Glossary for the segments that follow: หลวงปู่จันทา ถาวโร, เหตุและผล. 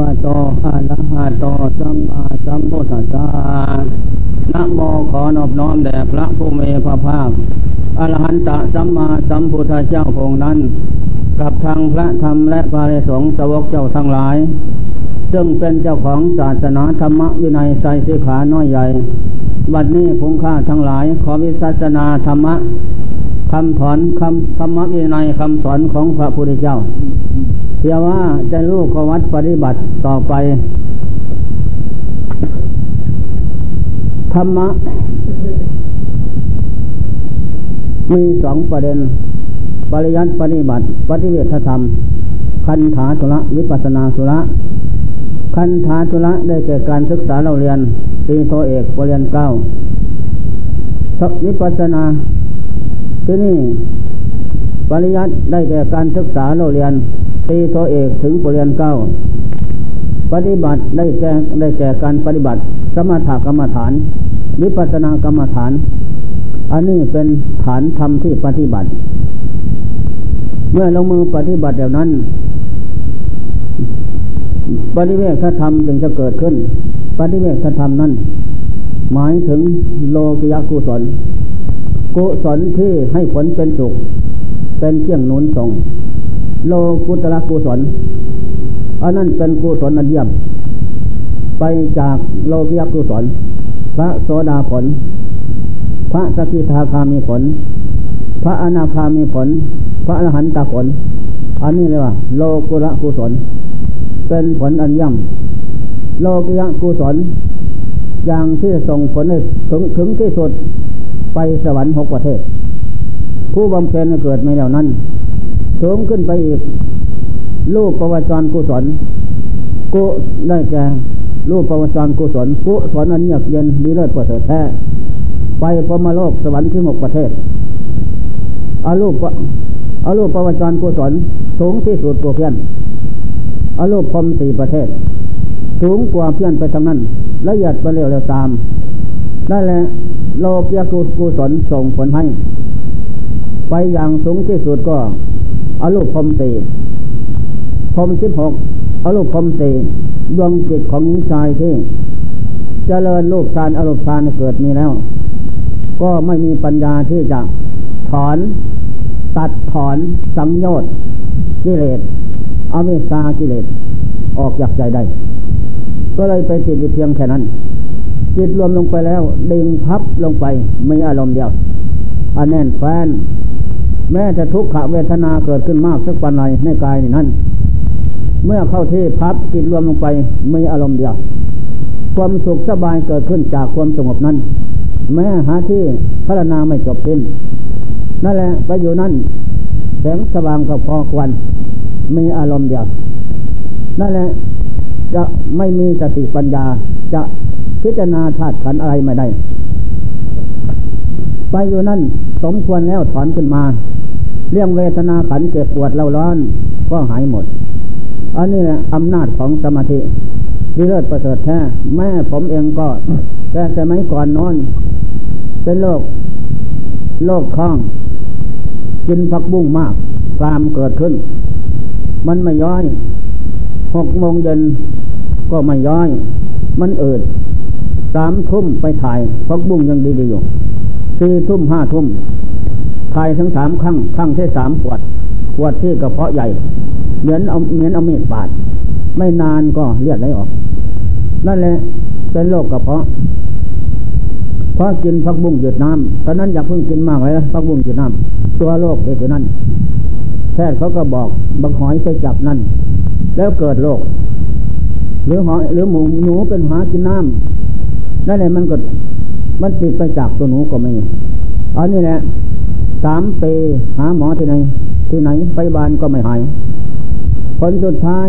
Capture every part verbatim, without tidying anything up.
วะโตอะระหะโตสัมมาสัมพุทธัสสะนะโมขอนอบน้อมแด่พระผู้มีพระภาคอรหันตสัมมาสัมพุทธเจ้าองค์นั้นกับทางพระธรรมและพระสงฆ์สาวกเจ้าทั้งหลายซึ่งเป็นเจ้าของศาสนาธรรมวินัยไตรสิกขาน้อยใหญ่บัดนี้พงข้าทั้งหลายขอวิศาสนาธรรมะคำถอนคำธรรมวินัยคำสอนของพระพุทธเจ้าเพื่อว่าจะรู้ข้อวัดปฏิบัติต่อไปธรรมะมีสองประเด็นปริยัติปฏิบัติปฏิเวทธรรมคันธาธุระวิปัสสนาธุระคันธาธุระได้แก่การศึกษาเราเรียนตรีโทเอกปริญญาเก้าวิปัสสนาที่นี่ปริยัติได้แก่การศึกษาเราเรียนตรีโทเอกถึงปริญญาเก้าปฏิบัติได้แก่ได้แก่การปฏิบัติสมถกรรมฐานวิปัสสนากรรมฐานอันนี้เป็นฐานธรรมที่ปฏิบัติเมื่อลงมือปฏิบัติแบบนั้นปฏิเวทธรรมจึงจะเกิดขึ้นปฏิเวทธรรมนั้นหมายถึงโลกิยกุศลกุศลที่ให้ผลเป็นสุขเป็นเที่ยงหนุนส่งโลกุตระกุศลอันนั้นเป็นกุศลอันเยี่ยมไปจากโลกิยกุศลพระโสดาผลพระสกิทาคามีผลพระอนาคามีผลพระอรหันตผลอันนี้เรียกว่าโลกุระกุศลเป็นผลอันย่ำโลกิยกุศลอย่างที่ส่งผลให้ถึงถึงที่สุดไปสวรรค์หกประเทศผู้บำเพ็ญเกิดในเหล่านั้นสูงขึ้นไปอีกรูปประวัติจรกุศลกุได้แก่รูปประวัติจรกุศลกุศลอันเยือกเย็นดีเลิศประเสริฐแท้ไปพรหมโลกสวรรค์ที่หกประเทศอารูปอารูปประวัติจรกุศลสูงที่สุดกว่าเพี้ยนอารูปพรหมสี่ประเทศสูงกว่าเพี้ยนไปทั้งนั้นละเอียดไปเร็วเร็วตามนั่นแหละโลภะกุศลส่งผลให้ไปอย่างสูงที่สุดก็อารูปพรหมสี่พรหมสิบหกอารูปพรหมสี่ดวงจิตของหญิงชายที่เจริญรูปฌานอรูปฌานเกิดมีแล้วก็ไม่มีปัญญาที่จะถอนตัดถอนสังโยชน์กิเลสอวิชชากิเลสออกจากใจได้ก็เลยไปติดอยู่เพียงแค่นั้นจิตรวมลงไปแล้วดึงพับลงไปมีอารมณ์เดียวอันแน่นแฟ้นแม้จะทุกขเวทนาเกิดขึ้นมากสักปานใดในกายนั้นเมื่อเข้าที่พับจิตรวมลงไปมีอารมณ์เดียวความสุขสบายเกิดขึ้นจากความสงบนั้นแม้หาที่พัฒนาไม่จบสิ้นนั่นแหละไปอยู่นั่นแสงสว่างกับพอควันมีอารมณ์เดียวนั่นแหละจะไม่มีสติปัญญาจะพิจารณาธาตุขันธ์อะไรไม่ได้ไปอยู่นั่นสมควรแล้วถอนขึ้นมาเรื่องเวทนาขันธ์เจ็บปวดเล่าร้อนก็หายหมดอันนี้แหละอำนาจของสมาธิวิเลิศประเสริฐแท้แม่ผมเองก็แต่สมัยก่อนนอนเป็นโรคโรคคล้องกินผักบุ้งมากกลามเกิดขึ้นมันไม่ย่อยหกโมงเย็นก็ไม่ย่อยมันอืดสามทุ่มไปถ่ายผักบุ้งยังดีๆอยู่สี่ทุ่มห้าทุ่มถ่ายทั้งสามครั้งครั้งที่สามปวดปวดที่กระเพาะใหญ่เหมือนเอาเหมือนเอามีดบาดไม่นานก็เลือดไหลออกนั่นแหละเป็นโรคกระเพาะเพราะกินผักบุ้งหยุดน้ำตอนนั้นอยากเพิ่งกินมากเลยนะผักบุ้งหยุดน้ำตัวโรคเป็นอยู่นั่นแพทย์เขาก็บอกบังหอยไปจับนั่นแล้วเกิดโรคหรือหอยหรือหมูหนูเป็นหากินน้ำนั่นแหละมันก็มันติดไปจากตัวหนูก็ไม่อันนี้แหละสามปีหาหมอที่ไหนที่ไหนไปบ้านก็ไม่หายผลสุดท้าย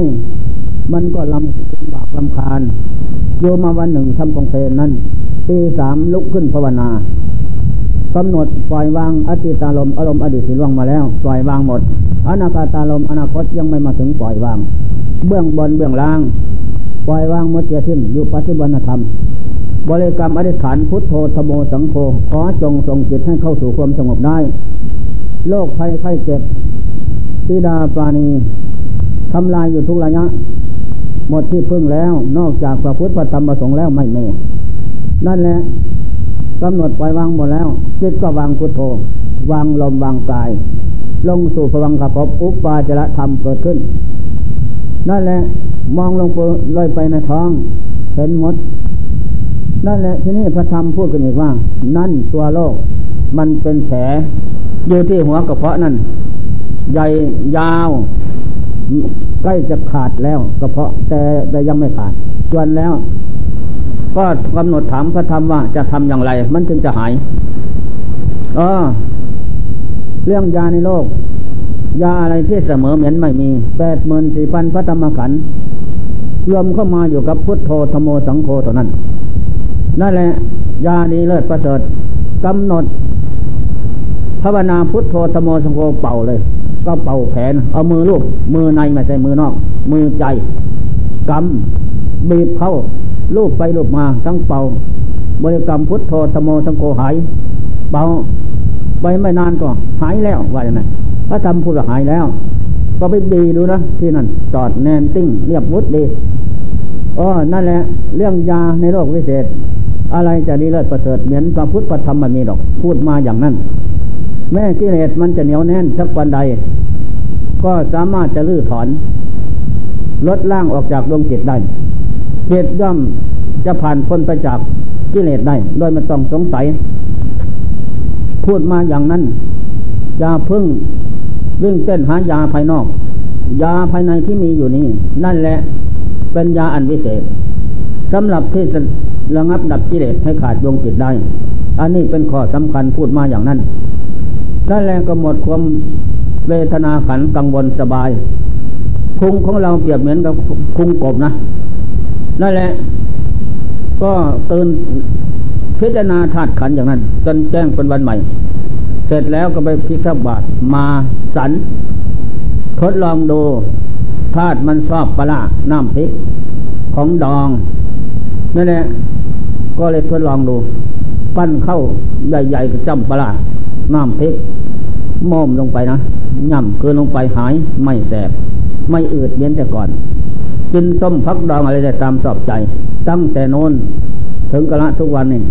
มันก็ลำบากลำคาญโยมาวันหนึ่งทำกองเทนนั้นปีสามลุกขึ้นภาวนากำหนดปล่อยวางอดีตอารมณ์อารมณ์อดีตที่ล่วงมาแล้วปล่อยวางหมดอนาคตอารมณ์อนาคตยังไม่มาถึงปล่อยวางเบื้องบนเบื้องล่างปล่อยวางหมดเสียสิ้นอยู่ปัจจุบันธรรมบริกรรมอธิษฐานพุทโธธโมสังโฆขอจงทรงจิตให้เข้าสู่ความสงบได้โรคภัยไข้เจ็บสีดาปราณีทำลายอยู่ทุกระยะ หมดที่พึ่งแล้วนอกจากพระพุทธพระธรรมพระสงฆ์แล้วไม่มีนั่นแหละกำหนดปล่อยวางหมดแล้วจิตก็วางพุทโธวางลมวางกายลงสู่ภวังคภพอุปาจารธรรมเกิดขึ้นนั่นแหละมองลงไปลอยไปในท้องเห็นหมดนั่นแหละที่นี่พระธรรมพูดกันอีกว่านั่นตัวโลกมันเป็นแผลอยู่ที่หัวกระเพาะนั่นใหญ่ยาวใกล้จะขาดแล้วกระเพาะแต่แต่ยังไม่ขาดจวนแล้วก็กำหนดถามพระธรรมว่าจะทำอย่างไรมันถึงจะหายเออเรื่องยาในโลกยาอะไรที่เสมอเหมือนไม่มี แปดหมื่นสี่พัน พระธรรมขันธ์รวมเข้ามาอยู่กับพุทโธธโมสังโฆเท่านั้นนั่นแหละยาดีเลิศประเสริฐกำหนดภาวนาพุทโธธโมสังโฆเป่าเลยก็เป่าแขนเอามือลูบมือในไม่ใช่มือนอกมือใจกำบีบเข้าลูบไปลูบมาทั้งเป่าบริกรรมพุทโธธโมสังโฆหายเป่าไปไม่นานก็หายแล้วว่าอย่างนั้นพระธรรมพูดว่าหายแล้วก็ไปบีดูนะที่นั่นจอดแนนติ้งเรียบวุฒิดีอ๋อนั่นแหละเรื่องยาในโลกวิเศษอะไรจะดีเลิศประเสริฐเหมือนพระพุทธพระธรรมมันมีดอกพูดมาอย่างนั้นแม้กิเลสมันจะเหนียวแน่นสักวันใดก็สามารถจะลื้อถอนลดล่างออกจากดวงจิตได้จิตย่อมจะผ่านพ้นไปจากกิเลสได้โดยไม่ต้องสงสัยพูดมาอย่างนั้นยาพึ่งวิ่งเต้นหายาภายนอกยาภายในที่มีอยู่นี้นั่นแหละเป็นยาอันวิเศษสำหรับที่จะระงับดับกิเลสให้ขาดดวงจิตได้อันนี้เป็นข้อสำคัญพูดมาอย่างนั้นนั่นแหละก็หมดความเวทนาขันกังวลสบายพุงของเราเปรียบเหมือนกับพุงกบนะนั่นแหละก็ตื่นพิจารณาธาตุขันอย่างนั้นจนแจ้งเป็นวันใหม่เสร็จแล้วก็ไปพิฆาตบาทมาสันทดลองดูธาตุมันชอบปลาน้ำพริกของดองนั่นแหละก็เลยทดลองดูปั้นเข้าใหญ่ๆก็จ้ำปลาน้ำพริกม่อมลงไปนะย่ำเกลือลงไปหายไม่แสบไม่อืดเบี้ยนแต่ก่อนกินส้มพักดองอะไรได้ตามชอบใจตั้งแต่โน้นถึงกะละทุกวันนี่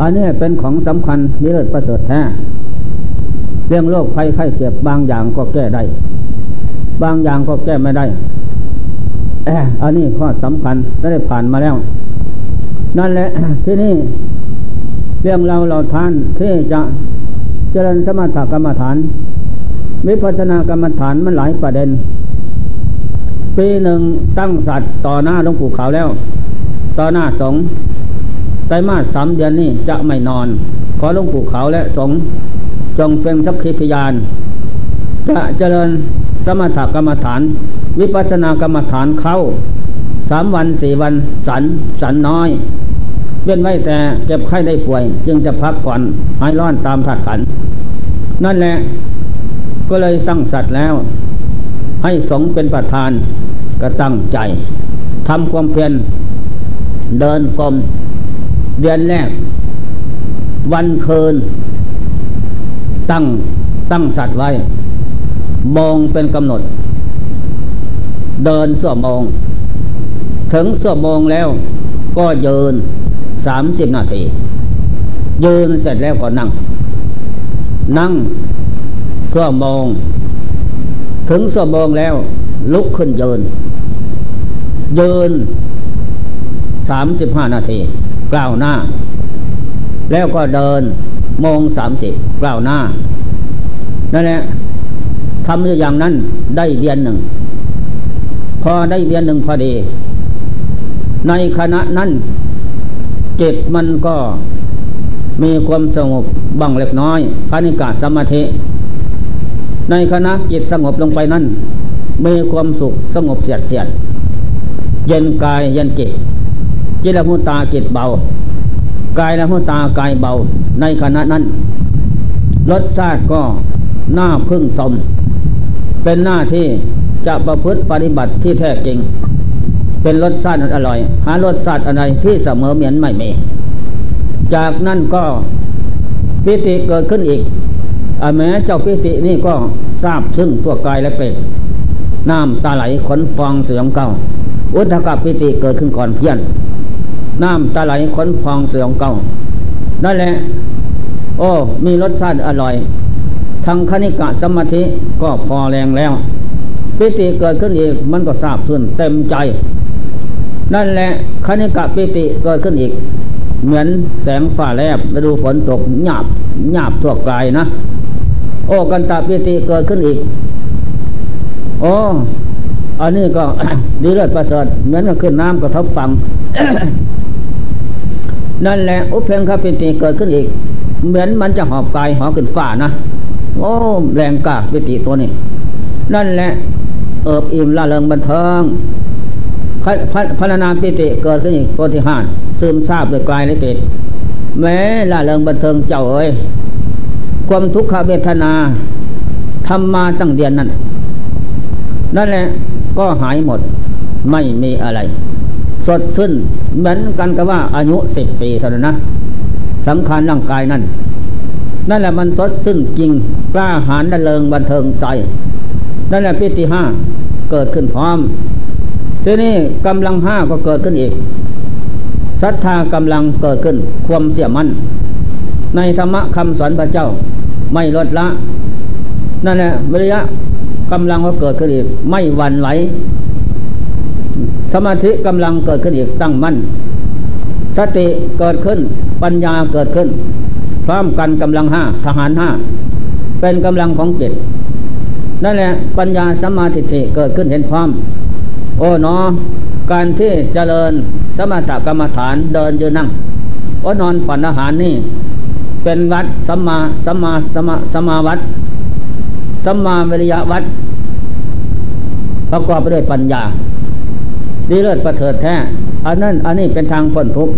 อันนี้เป็นของสำคัญนิเลิศประเสริฐแท้เรื่องโรคภัยไข้เจ็บบางอย่างก็แก้ได้บางอย่างก็แก้ไม่ได้เอออันนี้ข้อสำคัญได้ผ่านมาแล้วนั่นแหละที่นี่เรื่องเราเราท่านที่จะเจริญสมถกรรมฐานวิปัสสนากรรมฐานมันหลายประเด็นปีหนึ่งตั้งสัตว์ต่อหน้าหลวงปู่ขาวแล้วต่อหน้าสงฆ์ไตรมาสสามเดือนนี้จะไม่นอนขอหลวงปู่ขาวและสงฆ์จงเป็นสักขีพยานจะเจริญสมถกรรมฐานวิปัสสนากรรมฐานเข้าสามวันสี่วันสันสันน้อยเว้นไว้แต่เจ็บไข้ได้ป่วยจึงจะพักผ่อนหายร้อนตามธาตุขันนั่นแหละก็เลยตั้งสัตว์แล้วให้สงฆ์เป็นประธานก็ตั้งใจทำความเพียรเดินกรมเดือนแรกวันคืนตั้งตั้งสัตว์ไว้มองเป็นกำหนดเดินชั่วโมงถึงชั่วโมงแล้วก็ยืนสามสิบนาทียืนเสร็จแล้วก็นั่งนั่งชั่วโมงถึงชั่วโมงแล้วลุกขึ้นยืนยืนสามสิบห้านาทีก้าวหน้าแล้วก็เดินโมงสามสิบก้าวหน้านั่นแหละทำอย่างนั้นได้เดือนหนึ่งพอได้เดือนหนึ่งพอดีในขณะนั้นจิตมันก็มีความสงบบ้างเล็กน้อยคณิกาสมาธิในขณะจิตสงบลงไปนั้นมีความสุขสงบเสียดเสียดเย็นกายเย็นจิตจิตละมุตาจิตเบากายละมุตากายเบาในขณะนั้นรสชาติก็น่าพึงสมเป็นหน้าที่จะประพฤติปฏิบัติที่แท้จริงเป็นรสชาติอร่อยหารสชาติอะไรที่เสมอเหมือนไม่มีจากนั้นก็ปิติเกิดขึ้นอีกแม้เจ้าปิตินี่ก็ทราบซึ่งตัวกายและเปรต น้ำตาไหลขนฟองสยองเก้าอุทกปิติเกิดขึ้นก่อนเพี้ยนน้ำตาไหลขนฟองสยองเก้านั่นแหละโอ้มีรสชาติอร่อยทางคณิกะสมาธิก็พอแรงแล้วปิติเกิดขึ้นอีกมันก็ซาบซึ้งเต็มใจนั่นแหละคณิกะปิติเกิดขึ้นอีกเหมือนแสงฝ่าแลบฤดูฝนตกหยาบหยาบทั่วกายนะโอ้กันตะปิติเกิดขึ้นอีกโอ้อันนี้ก็ ดีเลิศประเสริฐเหมือนกับขึ้นน้ำกระทบฝั่ง นั่นแหละอุเพงคปิติเกิดขึ้นอีกเหมือนมันจะหอบกายหอบขึ้นฟ้านะโอ้แรงกล้าปิติตัวนี้นั่นแหละเอิบอิ่มละเริงบันเทิงพรณนาปิติเกิดขึ้นอีกตัวที่ห้าซึมซาบด้วยกายและจิตแม้ละเริงบันเทิงเจ้าเอ๋ยความทุกขเวทนาทำมาตั้งเดือนนั่นนั่นแหละก็หายหมดไม่มีอะไรสดชื่นเหมือนกันกับว่าอายุสิบปีเท่านั้นนะสังขารร่างกายนั่นนั่นแหละมันสดชื่นจริงกล้าหาญละเริงบันเทิงใจนั่นแหละปิติห้าเกิดขึ้นพร้อมทีนี้กำลังห้าก็เกิดขึ้นอีกศรัทธากำลังเกิดขึ้นความเชื่อมั่นในธรรมะคำสอนพระเจ้าไม่ลดละนั่นแหละวิริยะกำลังก็เกิดขึ้นอีกไม่หวั่นไหวสมาธิกำลังเกิดขึ้นอีกตั้งมั่นสติเกิดขึ้นปัญญาเกิดขึ้นพร้อมกันกำลังห้าทหารห้าเป็นกำลังของจิตนั่นแหละปัญญาสัมมาทิฏฐิเกิดขึ้นเห็นพร้อมโอ้เนาะการที่เจริญสมถกรรมฐานเดินยืนนั่งโอ้นอนฝันอาหารนี่เป็นวัดสัมมาสัมมาสัมมาสัมมาวัดสัมมาวิริยะวัดประกอบไปด้วยปัญญาดีเลิศประเสริฐแท้อันนั้นอันนี้เป็นทางพ้นทุกข์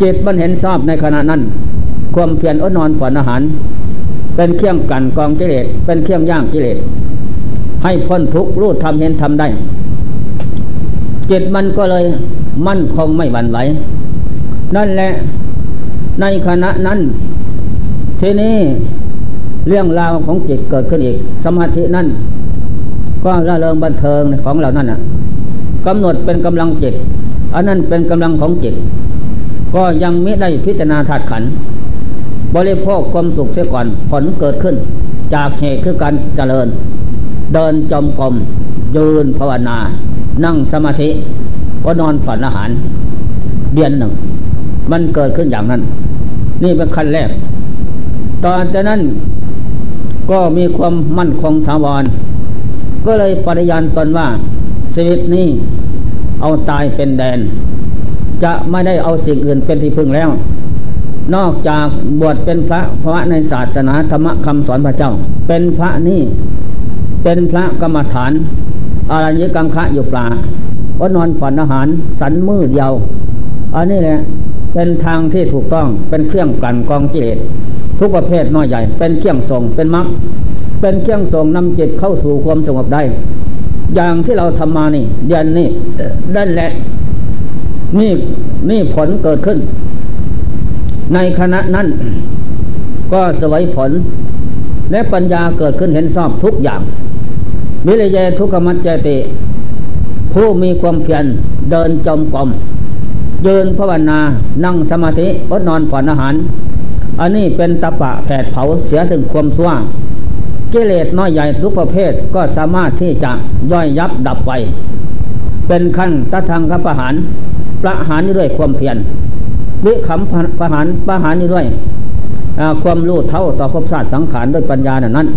จิตมันเห็นชอบในขณะนั้นความเพียรอดนอนฝันอาหารเป็นเครื่องกลั่นกรองกิเลสเป็นเครื่องย่างกิเลสให้พ้นทุกข์รู้ธรรมเห็นธรรมได้จิตมันก็เลยมั่นคงไม่หวั่นไหวนั่นแหละในขณะนั้นทีนี้เรื่องราวของจิตเกิดขึ้นอีกสมาธินั่นก็ระเริงบันเทิงของเรานั่นน่ะกำหนดเป็นกำลังจิตอันนั้นเป็นกำลังของจิตก็ยังไม่ได้พิจารณาธาตุขันธ์บริโภคความสุขเสียก่อนผลเกิดขึ้นจากเหตุคือการเจริญเดินจมกลมยืนภาวนานั่งสมาธิก็นอนฝันอาหารเดือนหนึ่งมันเกิดขึ้นอย่างนั้นนี่เป็นขั้นแรกตอนนั้นก็มีความมั่นคงถาวรก็เลยปฏิญาณตนว่าชีวิตนี้เอาตายเป็นแดนจะไม่ได้เอาสิ่งอื่นเป็นที่พึ่งแล้วนอกจากบวชเป็นพระพระในศาสนาธรรมคำสอนพระเจ้าเป็นพระนี่เป็นพระกรรมฐานอารัญญกังคะอยู่ปลาก็นอนฝันอาหารสันมือเดียวอันนี้แหละเป็นทางที่ถูกต้องเป็นเครื่องกลั่นกรองกิเลสทุกประเภทน้อยใหญ่เป็นเครื่องส่งเป็นมรรคเป็นเครื่องส่งนำจิตเข้าสู่ความสงบได้อย่างที่เราทำมานี่เดือนนี้นั่นแหละนี่นี่ผลเกิดขึ้นในขณะนั้นก็เสวยผลและปัญญาเกิดขึ้นเห็นชอบทุกอย่างวิริยะทุกขมัจจติผู้มีความเพียรเดินจมกรมเดินภาวนานั่งสมาธิอดนอนผ่อนอาหารอันนี้เป็นตปะแผดเผาเสียถึงความชั่วกิเลสน้อยใหญ่ทุกประเภทก็สามารถที่จะย่อยยับดับไปเป็นขั้นตทังคประหารประหารด้วยความเพียรวิคัมประหารประหารด้วยความรู้เท่าต่อภพชาติสังขารด้วยปัญญานั้น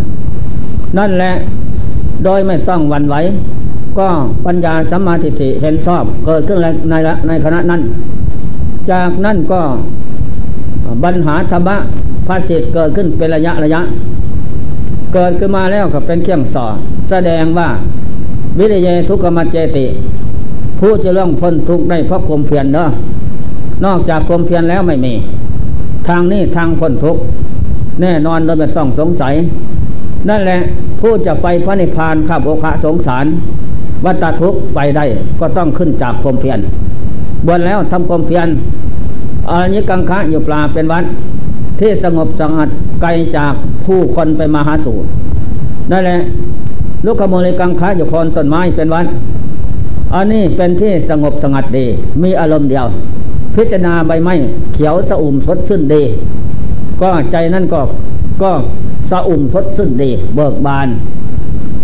นั่นแหละโดยไม่ต้องหวั่นไหวก็ปัญญาสัมมาทิฏฐิเห็นชอบเกิดขึ้นในในขณะนั้นจากนั้นก็ปัญหาธรรมะภาสิทธิ์เกิดขึ้นเป็นระยะระยะเกิดขึ้นมาแล้วก็เป็นเครื่องสอนแสดงว่าวิริยะทุกขมัจเจติผู้จะล่วงพ้นทุกข์ได้เพราะความเพียรเด้อนอกจากความเพียรแล้วไม่มีทางนี้ทางพ้นทุกข์แน่นอนโดยไม่ต้องสงสัยนั่นแหละผู้จะไปพระนิพพานข้ามโอคะสงสารวัฏทุกข์ไปได้ก็ต้องขึ้นจากความเพียรบวชแล้วทำความเพียรอารัญญกังคะอยู่ปลาเป็นวัดที่สงบสงัดไกลจากผู้คนไปมาหาสู่นั่นแหละ ลุกขโมลีกังขาอยู่โคนต้นไม้เป็นวันอันนี้เป็นที่สงบสงัดดีมีอารมณ์เดียวพิจารณาใบไม้เขียวสะอุ่มสดชื่นดีก็ใจนั่นก็ก็สะอุ่มสดชื่นดีเบิกบาน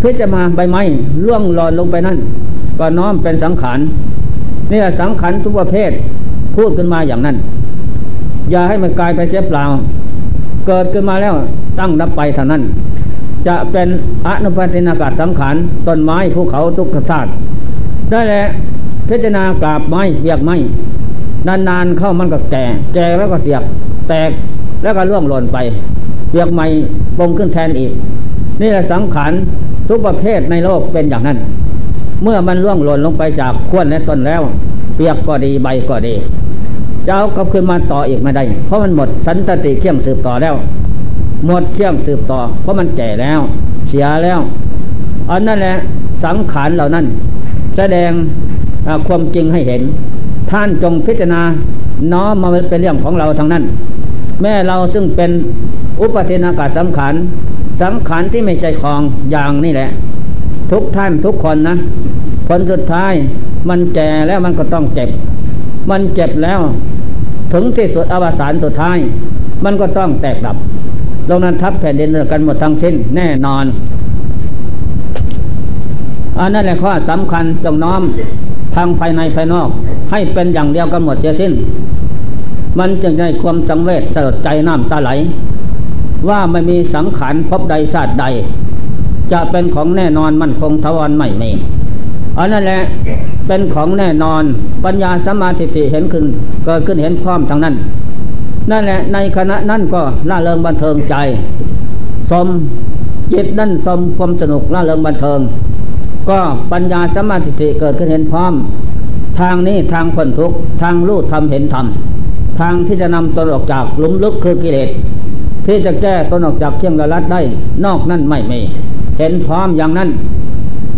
พิจารณาใบไม้ล่วงหล่นลงไปนั่นก็น้อมเป็นสังขารนี่แหละสังขารทุกประเภทพูดขึ้นมาอย่างนั้นอย่าให้มันกลายไปเสียเปล่าเกิดขึ้นมาแล้วตั้งดับไปเท่านั้นจะเป็นอนุปัสสินากาศสังขารต้นไม้ภูเขาทุกขศาสตร์ได้แหละพิจารณากราบไม้เปียกไม้นานๆเข้ามันก็แก่แก่แล้วก็เสียบแตกแล้วก็ร่วงหล่นไปเปียกไม้ปงขึ้นแทนอีกนี่แหละสังขารทุกประเภทในโลกเป็นอย่างนั้นเมื่อมันร่วงหล่นลงไปจากขั้วและต้นแล้วเปียกก็ดีใบก็ดีเจ้าก็ขึ้นมาต่ออีกไม่ได้เพราะมันหมดสันตติเขี้ยงสืบต่อแล้วหมดเขี้ยงสืบต่อเพราะมันแก่แล้วเสียแล้วอันนั้นแหละสังขารเหล่านั้นแสดงความจริงให้เห็นท่านจงพิจารณาน้อมมาเป็นเรื่องของเราทั้งนั้นแม่เราซึ่งเป็นอุปาทินากาสังขารสังขารที่ไม่ใจคลองอย่างนี้แหละทุกท่านทุกคนนะผลสุดท้ายมันแก่แล้วมันก็ต้องเจ็บมันเจ็บแล้วถึงที่สุดอวสานสุดท้ายมันก็ต้องแตกดับลงนั้นทับแผ่นดินกันหมดทั้งสิ้นแน่นอนอันนั้นแหละข้อสำคัญจงน้อมทางภายในภายนอกให้เป็นอย่างเดียวกันหมดเสียสิ้นมันจึงได้ความสังเวชสลดใจน้ำตาไหลว่าไม่มีสังขารพบใดชาติใดจะเป็นของแน่นอนมั่นคงถาวรไม่มีอันนั้นแหละเป็นของแน่นอนปัญญาสัมมาทิฏฐิเห็นขึ้นเกิดขึ้นเห็นพร้อมทั้งนั้นนั่นแหละในขณะนั้นก็ร่าเริงบันเทิงใจสมจิตนั่นสมความสนุกร่าเริงบันเทิงก็ปัญญาสัมมาทิฏฐิเกิดขึ้นเห็นพร้อมทางนี้ทางพ้นทุกข์ทางรู้ธรรมเห็นธรรมทางที่จะนำตนออกจากหลุมลึกคือกิเลสที่จะแก้ตนออกจากเขี้ยงละลัดได้นอกนั้นไม่มีเห็นพร้อมอย่างนั้น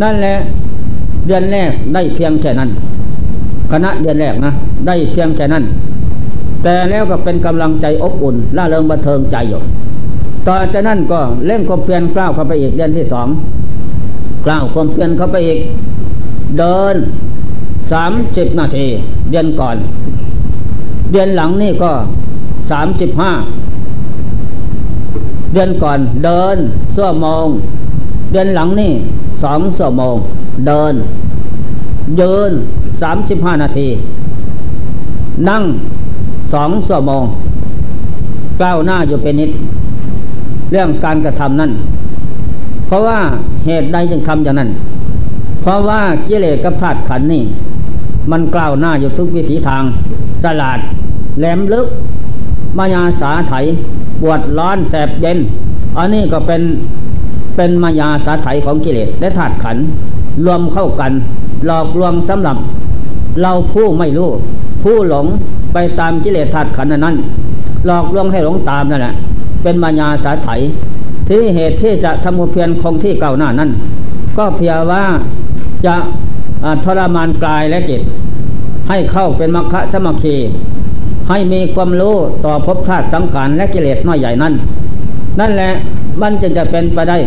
นั่นแหละเดือนแรกได้เพียงแค่นั้นคณะเดือนแรกนะได้เพียงแค่นั้นแต่แล้วก็เป็นกำลังใจอบอุ่นร่าเริงบันเทิงใจอยู่ต่อจากนั้นก็เล่นความเพียรกล้าวเข้าไปอีกเดือนที่สองกล้าวความเพียรเข้าไปอีกเดินสามสิบนาทีเดือนก่อนเดือนหลังนี่ก็สามสิบห้าเดือนก่อนเดินชั่วโมงเดือนหลังนี่สองชั่วโมงเดินเดินสามสิบห้านาทีนั่งสองชั่วโมงก้าวหน้าอยู่เป็นนิดเรื่องการกระทำนั้นเพราะว่าเหตุใดจึงทำอย่างนั้นเพราะว่ากิเลสกับธาตุขันธ์นี่มันก้าวหน้าอยู่ทุกวิถีทางฉลาดแหลมลึกมายาสาไถปวดร้อนแสบเย็นอันนี้ก็เป็นเป็นมายาสาไถของกิเลสและธาตุขันธ์รวมเข้ากันหลอกลวงสำหรับเราผู้ไม่รู้ผู้หลงไปตามกิเลสธาตุขันธ์นั้นหลอกลวงให้หลงตามนั่นแหละเป็นมายาสาไถที่เหตุที่จะทำความเพียรคงที่ก้าวหน้านั้นก็เพียงว่าจะทรมานกายและจิตให้เข้าเป็นมรรคสมัคคีให้มีความรู้ต่อภพธาตุสังขารและกิเลสน้อยใหญ่นั้นนั่นแหละมันจึงจะเป็นไปได้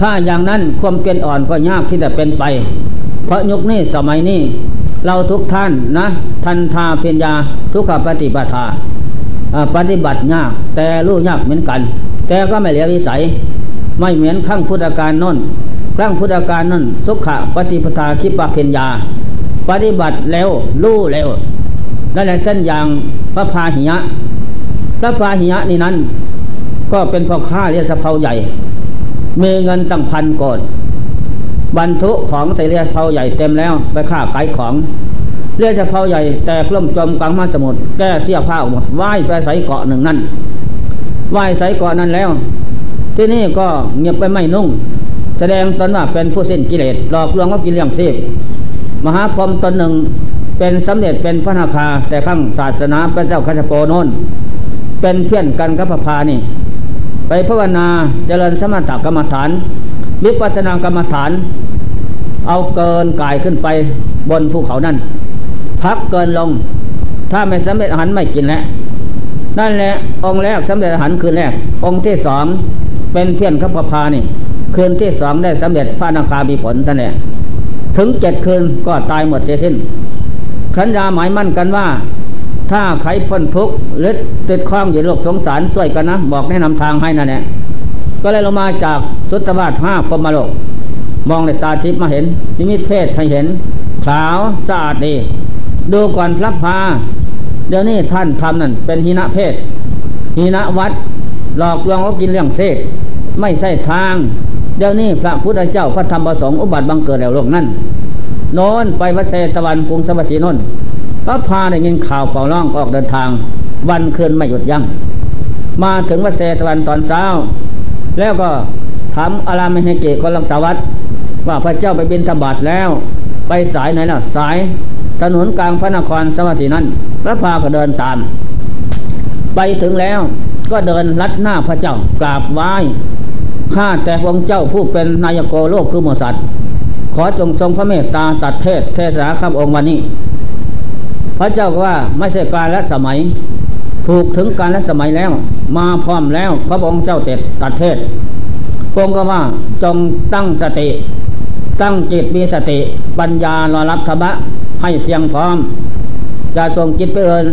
ถ้าอย่างนั้นความเพียรอ่อนก็ยากที่จะเป็นไปเพราะยุคนี้สมัยนี้เราทุกท่านนะทันทาเพียรยาทุกขปฏิปทาปฏิบัติยากแต่รู้ยากเหมือนกันแต่ก็ไม่เหลือวิสัยไม่เหมือนครั้งพุทธกาลนั่นครั้งพุทธกาลนั่นสุขะปฏิปทาคิปะเพียรยาปฏิบัติเร็วรู้เร็วนั่นแหละเส้นอย่างพระพาหิยะพระพาหิยะนี่นั้นก็เป็นพ่อค้าเรือสะเพาใหญ่มีเงินตั้งพันโกดบรรทุกของใส่เรือสะเพาใหญ่เต็มแล้วไปค้าขายของเรือสะเพาใหญ่แตกล่มจมกลางมหาสมุทรแก้เสียผ้าหมดว่ายไปใส่เกาะหนึ่งนั่นว่ายใส่เกาะนั้นแล้วที่นี่ก็เงียบไปไม่นุ่งแสดงตนว่าเป็นผู้สิ้นกิเลสหลอกลวงว่ากินเลี้ยงชีพมหาพรหมตนหนึ่งเป็นสำเร็จเป็นพระนาคาแต่ข้างศาสนาพระเจ้าคัจฉโปโน้นเป็นเพื่อนกันกับพระพานี่ไปภาวนาเจริญสมถกรรมฐานวิปัสสนากรรมฐานเอาเกินกายขึ้นไปบนภูเขานั่นพักเกินลงถ้าไม่สำเร็จอาหารไม่กินแล้วนั่นแหละองค์แรกสำเร็จอาหารคืนแรกองค์ที่สองเป็นเพื่อนกับพระพานี่ คืนที่สองได้สำเร็จพระอนาคามีผลท่านเนี่ยถึงเจ็ดคืนก็ตายหมดเสียสิ้นสัญญาหมายมั่นกันว่าถ้าใครพ้นทุกข์หรือติดข้องอยู่โลกสงสารช่วยกันนะบอกแนะนำทางให้นั่นแหละก็เลยลงมาจากสุทธวาสห้าพรหมโลกมองในตาทิพย์มาเห็นนิมิตเพศให้เห็นขาวสะอาดดีดูก่อนพลักพาเดี๋ยวนี้ท่านทำนั่นเป็นหินะเพศหินะวัดหลอกลวงเขากินเรื่องเศษไม่ใช่ทางเดี๋ยวนี้พระพุทธเจ้าพระธรรมประสงค์อุบัติบังเกิดแล้วโลกนั้นโน้นไปวัดเศตวันกรุงสวัสดีนนท์พระพาได้ยินข่าวเป่าร้องออกเดินทางวันคืนไม่หยุดยั้งมาถึงวัดเศตวันตอนเช้าแล้วก็ถามอารามเฮเกคนรักษาวัดว่าพระเจ้าไปบิณฑบาตแล้วไปสายไหนล่ะสายถนนกลางพระนครสวัสดีนั้นพระพาก็เดินตามไปถึงแล้วก็เดินลัดหน้าพระเจ้ากราบไหว้ข้าแต่พระองค์เจ้าผู้เป็นนายโกโลกคือหมู่สัตว์ขอจงทรงพระเมตตาตัดเทศเทศนาข้าพองค์วันนี้พระเจ้าก็ว่าไม่ใช่กาลและสมัยถูกถึงกาลและสมัยแล้วมาพร้อมแล้วพระองค์เจ้าเทศตัดเทศพระองค์ก็ว่าจงตั้งสติตั้งจิตมีสติปัญญารอรับธรรมะให้เพียงพร้อมจะทรงจิตไปเอิญ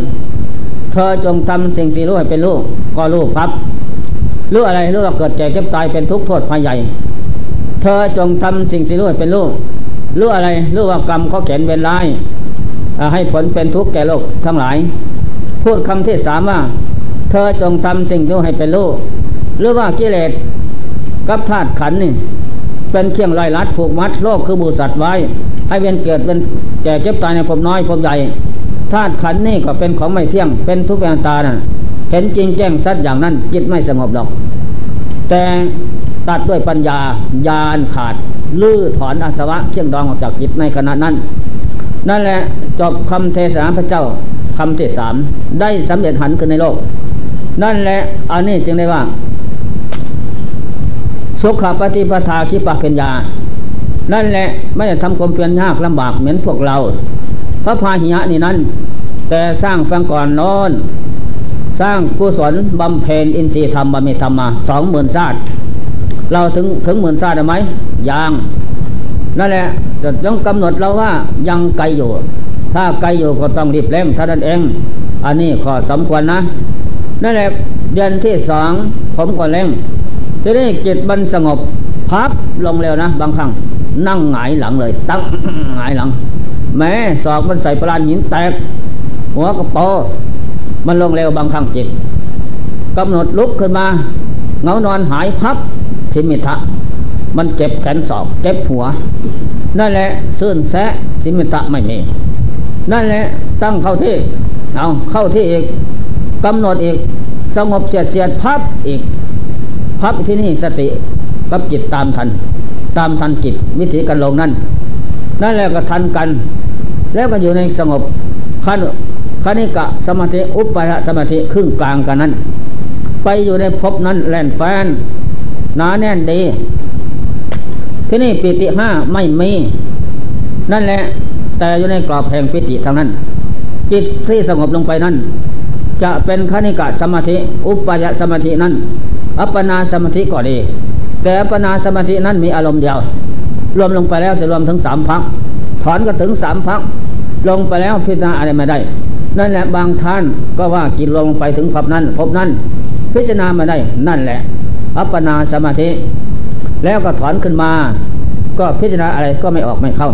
เธอจงทำสิ่งที่รู้ให้เป็นรู้ก็รู้พับรู้อะไรรู้ว่าเกิดแก่เก็บตายเป็นทุกข์โทษภัยใหญ่เธอจงทำสิ่งที่รู้ให้เป็นรู้รู้อะไรรู้ว่ากรรมเขาเขียนเวรร้ายให้ผลเป็นทุกข์แก่โลกทั้งหลายพูดคำที่สามว่าเธอจงทำสิ่งรู้ให้เป็นรู้รู้ว่ากิเลสกับธาตุขันธ์นี่เป็นเครื่องลอยลัดผูกมัดโลกคือบูสัตว์ไว้ให้เวียนเกิดเป็นแก่เก็บตายในภพน้อยภพใหญ่ธาตุขันธ์นี่ก็เป็นของไม่เที่ยงเป็นทุกข์เป็นอนัตตาน่ะเห็นจริงแจ้งชัดอย่างนั้นจิตไม่สงบหรอกแต่ตัดด้วยปัญญาญาณขาดลื้อถอนอาสวะเครื่องดองออกจากจิตในขณะนั้นนั่นแหละจบคำเทศนาพระเจ้าคำที่สามได้สำเร็จหันขึ้นในโลกนั่นแหละอันนี้จึงได้ว่าสุขปฏิปทาคิปะปัญญานั่นแหละไม่ได้ทำความเพียรยากลำบากเหมือนพวกเราพระพาหิยะนี่นั้นแต่สร้างฟังก่อนนอนสร้างกุศลบำเพ็ญอินทรีย์ธรรมบำเพ็ญธรรมมาสองหมื่นชาติเราถึงถึงหมื่นชาติได้ไหมยังนั่นแหละจะต้องกำหนดเราว่ายังไกลอยู่ถ้าไกลอยู่ก็ต้องรีบเร่งเท่านั้นเองอันนี้ขอสมควรนะนั่นแหละเดือนที่สองผมก็เร่งทีนี้จิตมันสงบพับลงเร็วนะบางครั้งนั่งหงายหลังเลยตั้งหงายหลังแม้ศอกมันใส่ปลานหินแตกหัวกระโปงมันลงเร็วบางครั้งจิตกำหนดลุกขึ้นมาเงานอนหายพับทิมิทะมันเก็บแขนศอกเก็บหัวนั่นแหละซื่นแสทิมิทะไม่มีนั่นแหละตั้งเข้าที่เอาเข้าที่อีกกำหนดอีกสงบเสียดเสียดพับอีกพับที่นี่สติกับจิตตามทันตามทันจิตวิธีการลงนั่นนั่นแหละก็ทันกันแล้วก็อยู่ในสงบขั้นคณิกะสมาธิอุปปาทสมาธิครึ่งกลางกันนั้นไปอยู่ในภพนั้นแล่นแฟนหนาแน่นดีที่นี่ปิติห้าไม่มีนั่นแหละแต่อยู่ในกรอบแห่งปิติทางนั้นจิตที่สงบลงไปนั้นจะเป็นคณิกะสมาธิอุปปาทสมาธินั้นอัปปนาสมาธิก็ดีแต่อัปปนาสมาธินั้นมีอารมณ์เดียวรวมลงไปแล้วจะรวมถึงสามพรรคถอนก็ถึงสามพรรคลงไปแล้วพิจารณาอะไรไม่ได้นั่นแหละบางท่านก็ว่ากินลงไปถึงภพนั้นภพนั้นพิจารณามาได้นั่นแหละอัปปนาสมาธิแล้วก็ถอนขึ้นมาก็พิจารณาอะไรก็ไม่ออกไม่เข้า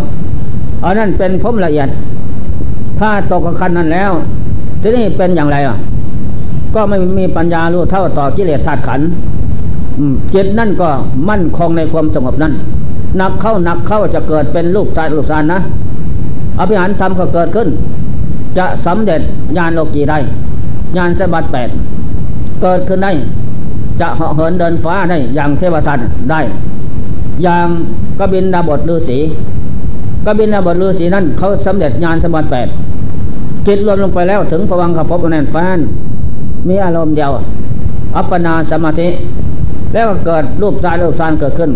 เอานั่นเป็นภพละเอียดถ้าตกขั้นนั้นแล้วทีนี้เป็นอย่างไรอ่ะก็ไม่มีปัญญารู้เท่าต่อกิเลสธาตุขันธ์จิตนั่นก็มั่นคงในความสงบนั้นนักเข้านักเข้าจะเกิดเป็นรูปฌานรูปฌานนะอภิหารธรรมก็เกิดขึ้นจะสำเร็จญาณโลกีได้ญาณสมบัติแปดเกิดขึ้นได้จะเหาะเหินเดินฟ้าได้อย่างเทวทัตได้อย่างกบิลบทฤาษีกบิลบทฤาษีนั้นเขาสำเร็จญาณสมบัติแปดจิตรวมลงไปแล้วถึงภวังคภพแน่นแฟ้นมีอารมณ์เดียวอัปปนาสมาธิแล้วก็เกิดรูปฌานรูปฌานเกิดขึ้น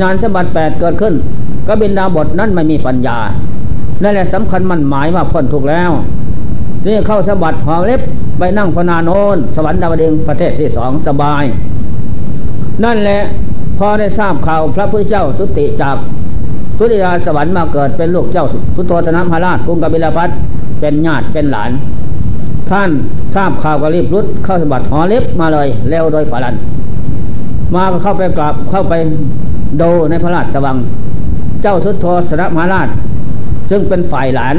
ญาณสมบัติแปดเกิดขึ้นกบิลบทนั้นไม่มีปัญญานั่นแหละสำคัญมันหมายว่าพ้นทุกข์แล้วนี่เข้าสะบัดหอเล็บไปนั่งพนาโนนสวรรค์ดาวดึงประเทศที่สองสบายนั่นแหละ พอได้ทราบข่าวพระพุทธเจ้าสุติจากทุติยาสวรรค์มาเกิดเป็นลูกเจ้าสุโธทนมหาราชกรุงกบิลพัสเป็นญาติเป็นหลานท่านทราบข่าวก็รีบรุดเข้าสมบัติหอเล็บมาเลยเร็วโดยฝรั่นมาเข้าไปกราบเข้าไปดูในพระราชวังเจ้าสุโธทนมหาราชซึ่งเป็นฝ่ายหลาน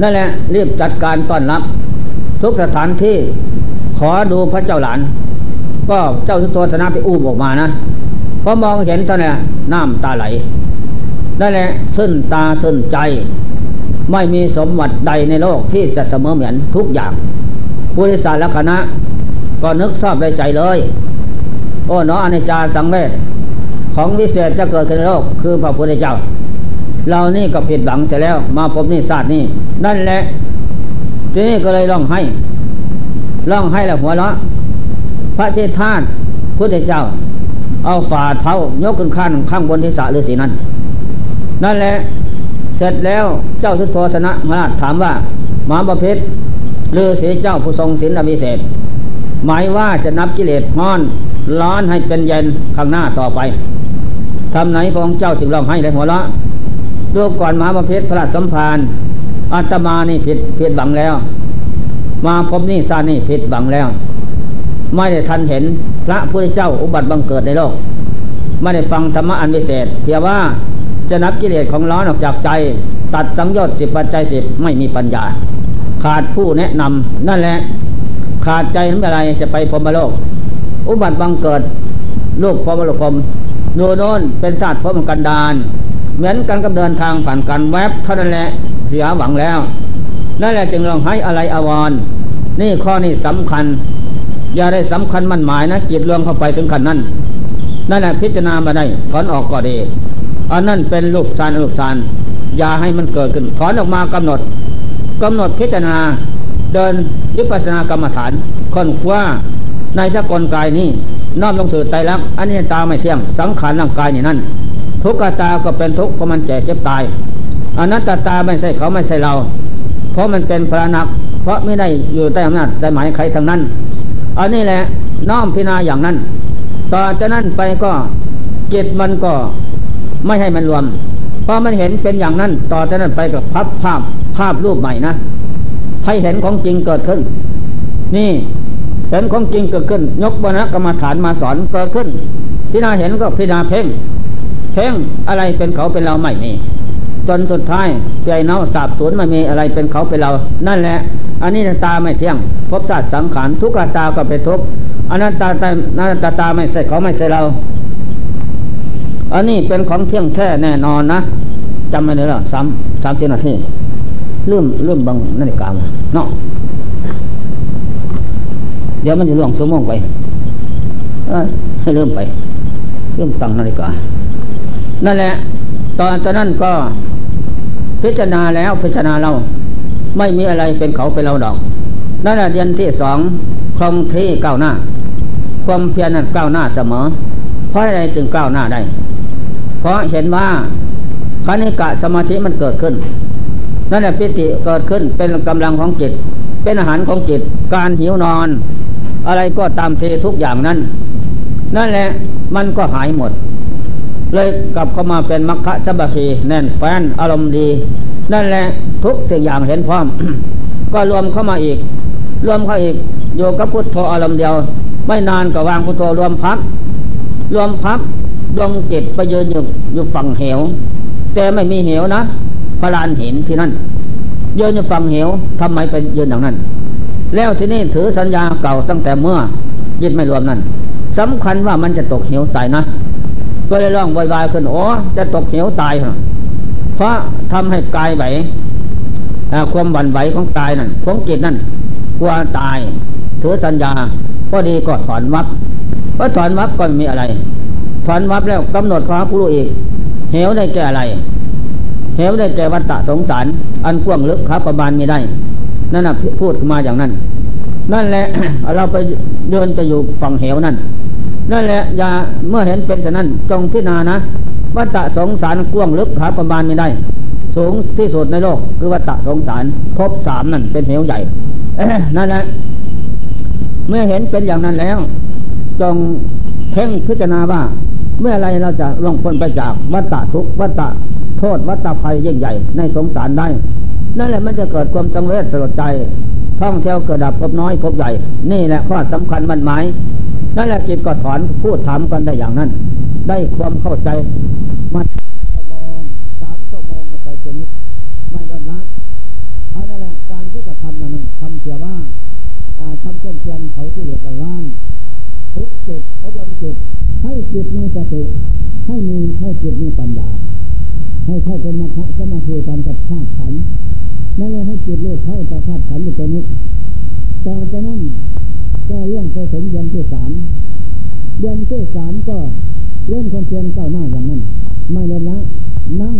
นั่นแหละรีบจัดการต้อนรับทุกสถานที่ขอดูพระเจ้าหลานก็เจ้าสุโธทนะไปอุ้มออกมานะพอมองเห็นตอนนี้น้ำตาไหลนั่นแหละซึ้นตาซึ้นใจไม่มีสมบัติใดในโลกที่จะเสมอเหมือนทุกอย่างผู้ที่สารคณะก็นึกทราบในใจเลยโอ้หนออนิจจาสังเวชของวิเศษจะเกิดขึ้นในโลกคือพระพุทธเจ้าเรานี่ก็ผิดหวังเสียแล้วมาพบนี่ศาสตร์นี่นั่นแหละทีนี้ก็เลยร้องไห้ร้องไห้แล้วหัวเราะพระเชษฐาพุทธเจ้าเอาฝ่าเท้ายกขึ้นข้างข้างบนทิศฤาษีนั้นนั่นแหละเสร็จแล้วเจ้าสุโธทนะมหาราชถามว่ามหาบพิตรฤาษีเจ้าผู้ทรงศีลอภิเษกหมายว่าจะนับกิเลสห้อนร้อนให้เป็นเย็นข้างหน้าต่อไปทำไหนพระองค์เจ้าถึงร้องไห้และหัวเราะดูก่อนมหาบพิตรพระราชสัมภารอาตมานี่ผิดผิดหวังแล้วมาพบนี่ซานี่ผิดหวังแล้วไม่ได้ทันเห็นพระพุทธเจ้าอุบัติบังเกิดในโลกไม่ได้ฟังธรรมะอันวิเศษเพียงว่าจะนับกิเลสของร้อนออกจากใจตัดสังโยชน์สิบปัจจัยสิบไม่มีปัญญาขาดผู้แนะนำนั่นแหละขาดใจนั้นอะไรจะไปพรหมโลกอุบัติบังเกิดโลกพรหมโลกพรหมโนโนนเป็นศาสตร์พรหมกันดารเหมือนกันกับเดินทางผ่านการแวบเท่านั้นแหละเสียหวังแล้วนั่นแหละจึงลองให้อะไรอาวรณ์นี่ข้อนี้สำคัญอย่าได้สำคัญมั่นหมายนะจิตลวงเข้าไปถึงขั้นนั้นนั่นแหละพิจารณามาได้ถอนออกก็ดีอันนั้นเป็นรูปฌานอรูปฌานอย่าให้มันเกิดขึ้นถอนออกมากำหนดกำหนดพิจารณาเดินวิปัสสนากรรมฐานค้นคว้าในสกลกายนี้น้อมลงสู่ไตรลักษณ์อนิจจตาไม่เที่ยงสังขารร่างกายนี่นั่นทุกขตาก็เป็นทุกข์เพราะมันแก่เจ็บตายอนัตตาไม่ใช่เขาไม่ใช่เราเพราะมันเป็นพระนักเพราะไม่ได้อยู่ใต้อำนาจใต้หมายใครทั้งนั้นอันนี้แหละน้อมพิจารณาอย่างนั้นต่อจากนั้นไปก็จิตมันก็ไม่ให้มันรวมเพราะมันเห็นเป็นอย่างนั้นต่อจากนั้นไปก็พับภาพภาพรูปใหม่นะให้เห็นของจริงเกิดขึ้นนี่เห็นของจริงเกิดขึ้นยกบรรณกรรมฐานมาสอนเกิดขึ้นพิจารณาเห็นก็พิจารณาเพ่งเพ่งอะไรเป็นเขาเป็นเราไม่มีจนสุดท้ายใจเน่าสาบสูญไม่มีอะไรเป็นเขาเป็นเรานั่นแหละอันนี้ตาไม่เที่ยงภพชาติสังขารทุกขตาก็เป็นทุกข์อนัตตาตาอนัตตาตาไม่ใช่เขาไม่ใช่เราอันนี้เป็นของเที่ยงแท้แน่นอนนะจำไว้เลยล่ะซ้ำซ้ำเจ้าหน้าที่เริ่มเริ่มบังนาฬิกาเนาะเดี๋ยวมันจะล่วงชั่วโมงไปเออให้เริ่มไปเริ่มตั้งนาฬิกานั่นแหละตอนนั้นก็พิจารณาแล้วพิจารณาเราไม่มีอะไรเป็นเขาเป็นเราดอกนั่นแหละเดือนที่สองคงที่ก้าวหน้าความเพียรนั้นก้าวหน้าเสมอเพราะอะไรจึงก้าวหน้าได้เพราะเห็นว่าขณิกะสมาธิมันเกิดขึ้นนั่นแหละปิติเกิดขึ้นเป็นกำลังของจิตเป็นอาหารของจิตการหิวนอนอะไรก็ตามเททุกอย่างนั้นนั่นแหละมันก็หายหมดเลยกลับเข้ามาเป็นมรรคสัมปชีแน่นแฟ้นอารมณ์ดีนั่นแหละทุกสิ่งอย่างเห็นพร้อม ก็รวมเข้ามาอีกรวมเข้าอีกโยกับพุทโธอารมณ์เดียวไม่นานก็วางพุทโธรวมพักรวมพักรวมจิตไปยืนอยู่อยู่ฝั่งเหวแต่ไม่มีเหวนะพลานหินที่นั่นยืนอยู่ฝั่งเหวทำไมเป็นยืนอย่างนั้นแล้วที่นี่ถือสัญญาเก่าตั้งแต่เมื่อยึดไม่รวมนั้นสำคัญว่ามันจะตกเหวตายนะก็เลยร้องวายๆขึ้นโอ้จะตกเหวตายเพราะทำให้กายไหวความหวั่นไหวของกายนั่นของจิตนั่นกลัวตายถือสัญญาก็ดีก็ถอนวับเพราะถอนวับก็ไม่มีอะไรถอนวับแล้วกำหนดความผู้รู้อีกเหวได้แก่อะไรเหวได้แก่วัฏฏะสงสารอันกว้างลึกครับประมาณไม่ได้นั่นน่ะพูดมาอย่างนั้นนั่นแหละ เราไปเดินไปอยู่ฝั่งเหวนั่นนั่นแหละอย่าเมื่อเห็นเป็นฉะนั้นจงพิจารณานะวัฏฏะสงสารกว้างลึกหาประมาณไม่ได้สูงที่สุดในโลกคือวัฏฏะสงสารภพสามนั่นเป็นเหวใหญ่นั่นแหละเมื่อเห็นเป็นอย่างนั้นแล้วจง เพ่งพิจารณาว่าเมื่อไรเราจะล่วงพ้นไปจากวัฏฏะทุกข์วัฏฏะโทษวัฏฏะภัยยิ่งใหญ่ในสงสารได้นั่นแหละมันจะเกิดความสังเวชสลดใจท่องเที่ยวเกิดดับพบน้อยพบใหญ่นี่แหละข้อสำคัญมันหมายนั่นแหละจิตก็ถอนพูดถามกันได้อย่างนั้นได้ความเข้าใจมันชั่วโมงสามชั่วโมงก็ไปจนนิดไม่ลดละเอานั่นแหละการที่จะทำอย่างนั้นทำเสียว่าทำเช่นเช่นเขาที่เหลือเราล้านทุกจิตอบรมจิตให้จิตมีสติให้มีให้จิตมีปัญญาให้เข้าเป็นมรรคสมาธิการกับธาตุขันธ์นั่นเลยให้จิตรู้เข้าต่อธาตุขันธ์อยู่ตรงนี้ต่อจากนั้นก็เรื่องไปถึงเดือนที่สามเดือนที่สามก็เล่นความเพียรก้าวหน้าอย่างนั้นไม่ลดละนั่ง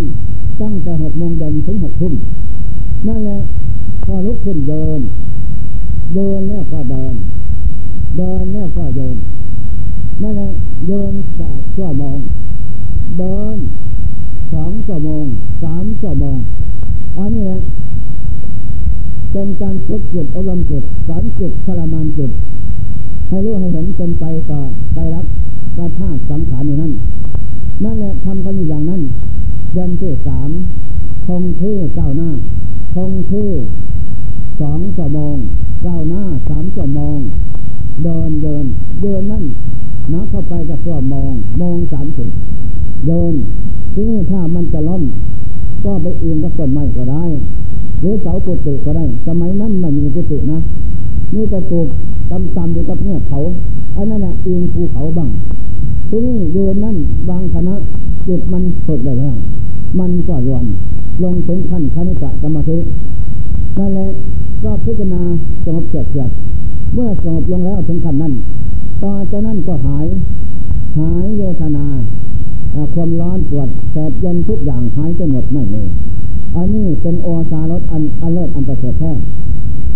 ตั้งแต่หกโมงเย็นถึงหกทุ่มนั่นแหละพอลุกขึ้นเดินเดินแล้วก็เดินเดินแล้วก็เดินนั่นแหละเดินสามชั่วโมงเดินสองชั่วโมงสามชั่วโมงอันนี้แหละเป็นการฝึกจิตอบรมจิตสอนจิตทรมานจิตให้รู้ให้เห็นจนไปต่อไปรับกระทาสังขารอยู่นั่นนั่นแหละทำกันอยู่อย่างนั้นเดือนที่สามคงที่เก้าหน้าคงที่สองชั่วโมงเก้าหน้าสามชั่วโมงเดินเดินเดินนั่นนับเข้าไปกับชั่วโมงโมงสามสิบเดินที่นี่ถ้ามันจะล้มก็ไปเอียงกับต้นไม้ก็ได้หรือเสาปุติก็ได้สมัยนั้นมันมีปุตินะนี่จะปลูกต่ำๆอยู่กับเนื้อเขาอันนั้นน่ะเอียงภูเขาบ้างที่นี่เดินนั่นบางคณะจิตมันฝึกได้แล้วมันก็รวมลงถึงขั้นคณิกะสมาธินั่นแหละก็พิจารณาสงบเฉียดเฉียดเมื่อสงบลงแล้วถึงขั้นนั้นต่อจากนั้นก็หายหายเวทนาความร้อนปวดแสบเย็นทุกอย่างหายจนหมดไม่มีอันนี้เป็นโอสารสอันอันเลิศอันประเสริฐแท้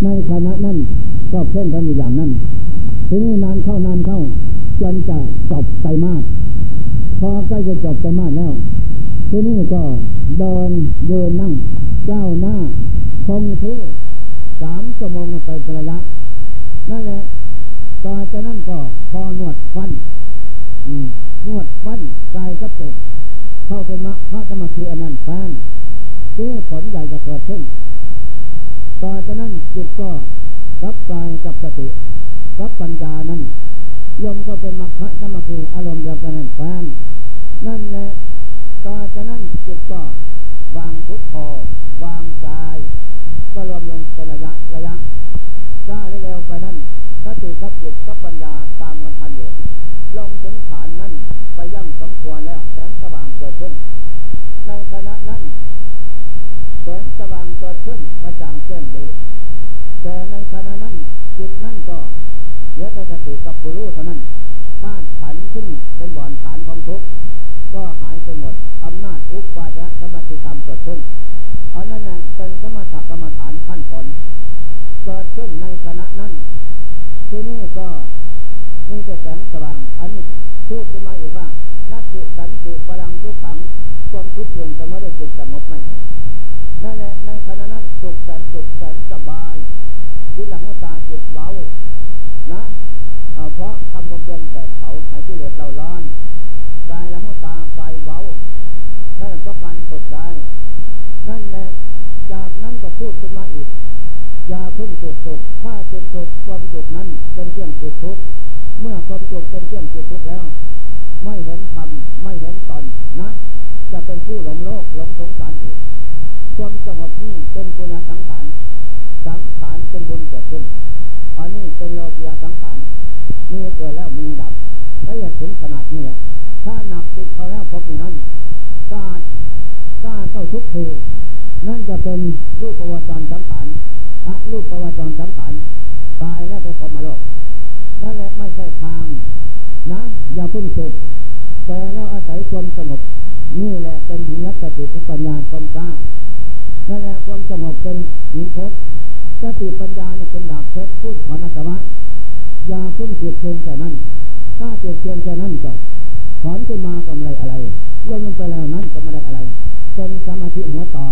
ในขณะนั้นก็เพ่งกันอยู่อย่างนั้นทีนี้นานเข้านานเข้าจนจะจบไตรมาสพอใกล้จะจบไตรมาสแล้วทีนี้ก็เดินเดินนั่งก้าวหน้าคงที่สามชั่วโมงไปเป็นระยะนั่นแหละต่อจากนั้นก็พอนวดฟันนวดฟันกายก็ติดเข้าเป็นมรรคสมาธิอนันต์ฟันที่ผลใหญ่จะเกิดขึ้นต่อจากนั้นจิตก็กับกายกับสติกับปัญญานั้นยมก็เป็นมรรคสมาธิอารมณ์เดียวกันนั่นแฟนนั่นแหละต่อจากนั้นจิตก็วางพุทโธวางกายก็รวมลงเป็นระยะระยะจ้าเร็วไปนั้นสติกับจิตกับปัญญาตามกันทันอยู่ลงถึงฐานนั้นไปยั่งสมควรแล้วแสงสว่างเกิดขึ้นในขณะนั้นแสงสว่างเกิดขึ้นกระจ่างเส้นเลยแต่ในขณะนั้นจิตนั้นก็เหลือแต่สติกับผู้รู้เท่านั้นธาตุขันธ์ซึ่งเป็นบ่อนฐานของทุกข์ก็หายไปหมดอำนาจอุปาทะสมาธิธรรมเกิดขึ้นอันนั้นเป็นสมถกรรมฐานขั้นผลเกิดขึ้นในขณะนั้นที่นี่ก็มีแต่แสงสว่างอันนี้พูดขึ้นมาอีกว่านัตติสันติพลังทุกขังความทุกข์เพียงแต่ไม่ได้จิตสงบไม่นั่นแหละในขณะนั้นสุขแสนสุขแสนสบายยึดหลักหัวตาจิตเบานะเพราะทำความเพียรแผดเผาให้กิเลสเราร้อนกายหลักหัวตากายเบานั่นก็การฝึกได้นั่นแหละจากนั้นก็พูดขึ้นมาอีกอย่าเพิ่งสุขสุขถ้าสุขสุขความสุขนั้นเป็นเที่ยงสุขทุกข์เมื่อความสุขเป็นเที่ยงสุขทุกข์แล้วไม่เห็นธรรมไม่เห็นตนนะจะเป็นผู้หลงโลกหลงสงสารอีกความสงบนี้เป็นปุญญสังขารสังขารเป็นบุญเกิดขึ้นอันนี้เป็นโลกียสังขารมีเกิดแล้วมีดับละเอียดถึงขนาดนี้แหละถ้าหนักติดเขาแล้วพบอย่างนั้นกาดกาดเข้าทุกทีนั่นจะเป็นรูปประวัติสังขารอะรูปประวัติสังขารตายแล้วไปพรหมโลกนั่นแหละไม่ใช่ทางนะอย่าพึ่งสุดแต่แล้วอาศัยความสงบนี่แหละเป็นหินลักษณะติดปัญญาความกล้านั่นแหละความสงบเป็นหินเพชรสติปัญญาเนี่ยเป็นดาบเพชรพูดขอนัตวะอย่าพึ่งเสียดเพียงแค่นั้นถ้าเสียดเพียงแค่นั้นก็ถอนขึ้นมากำไรอะไรย่อมลงไปแล้วนั้นก็ไม่ได้อะไรเป็นสมาธิหัวต่อ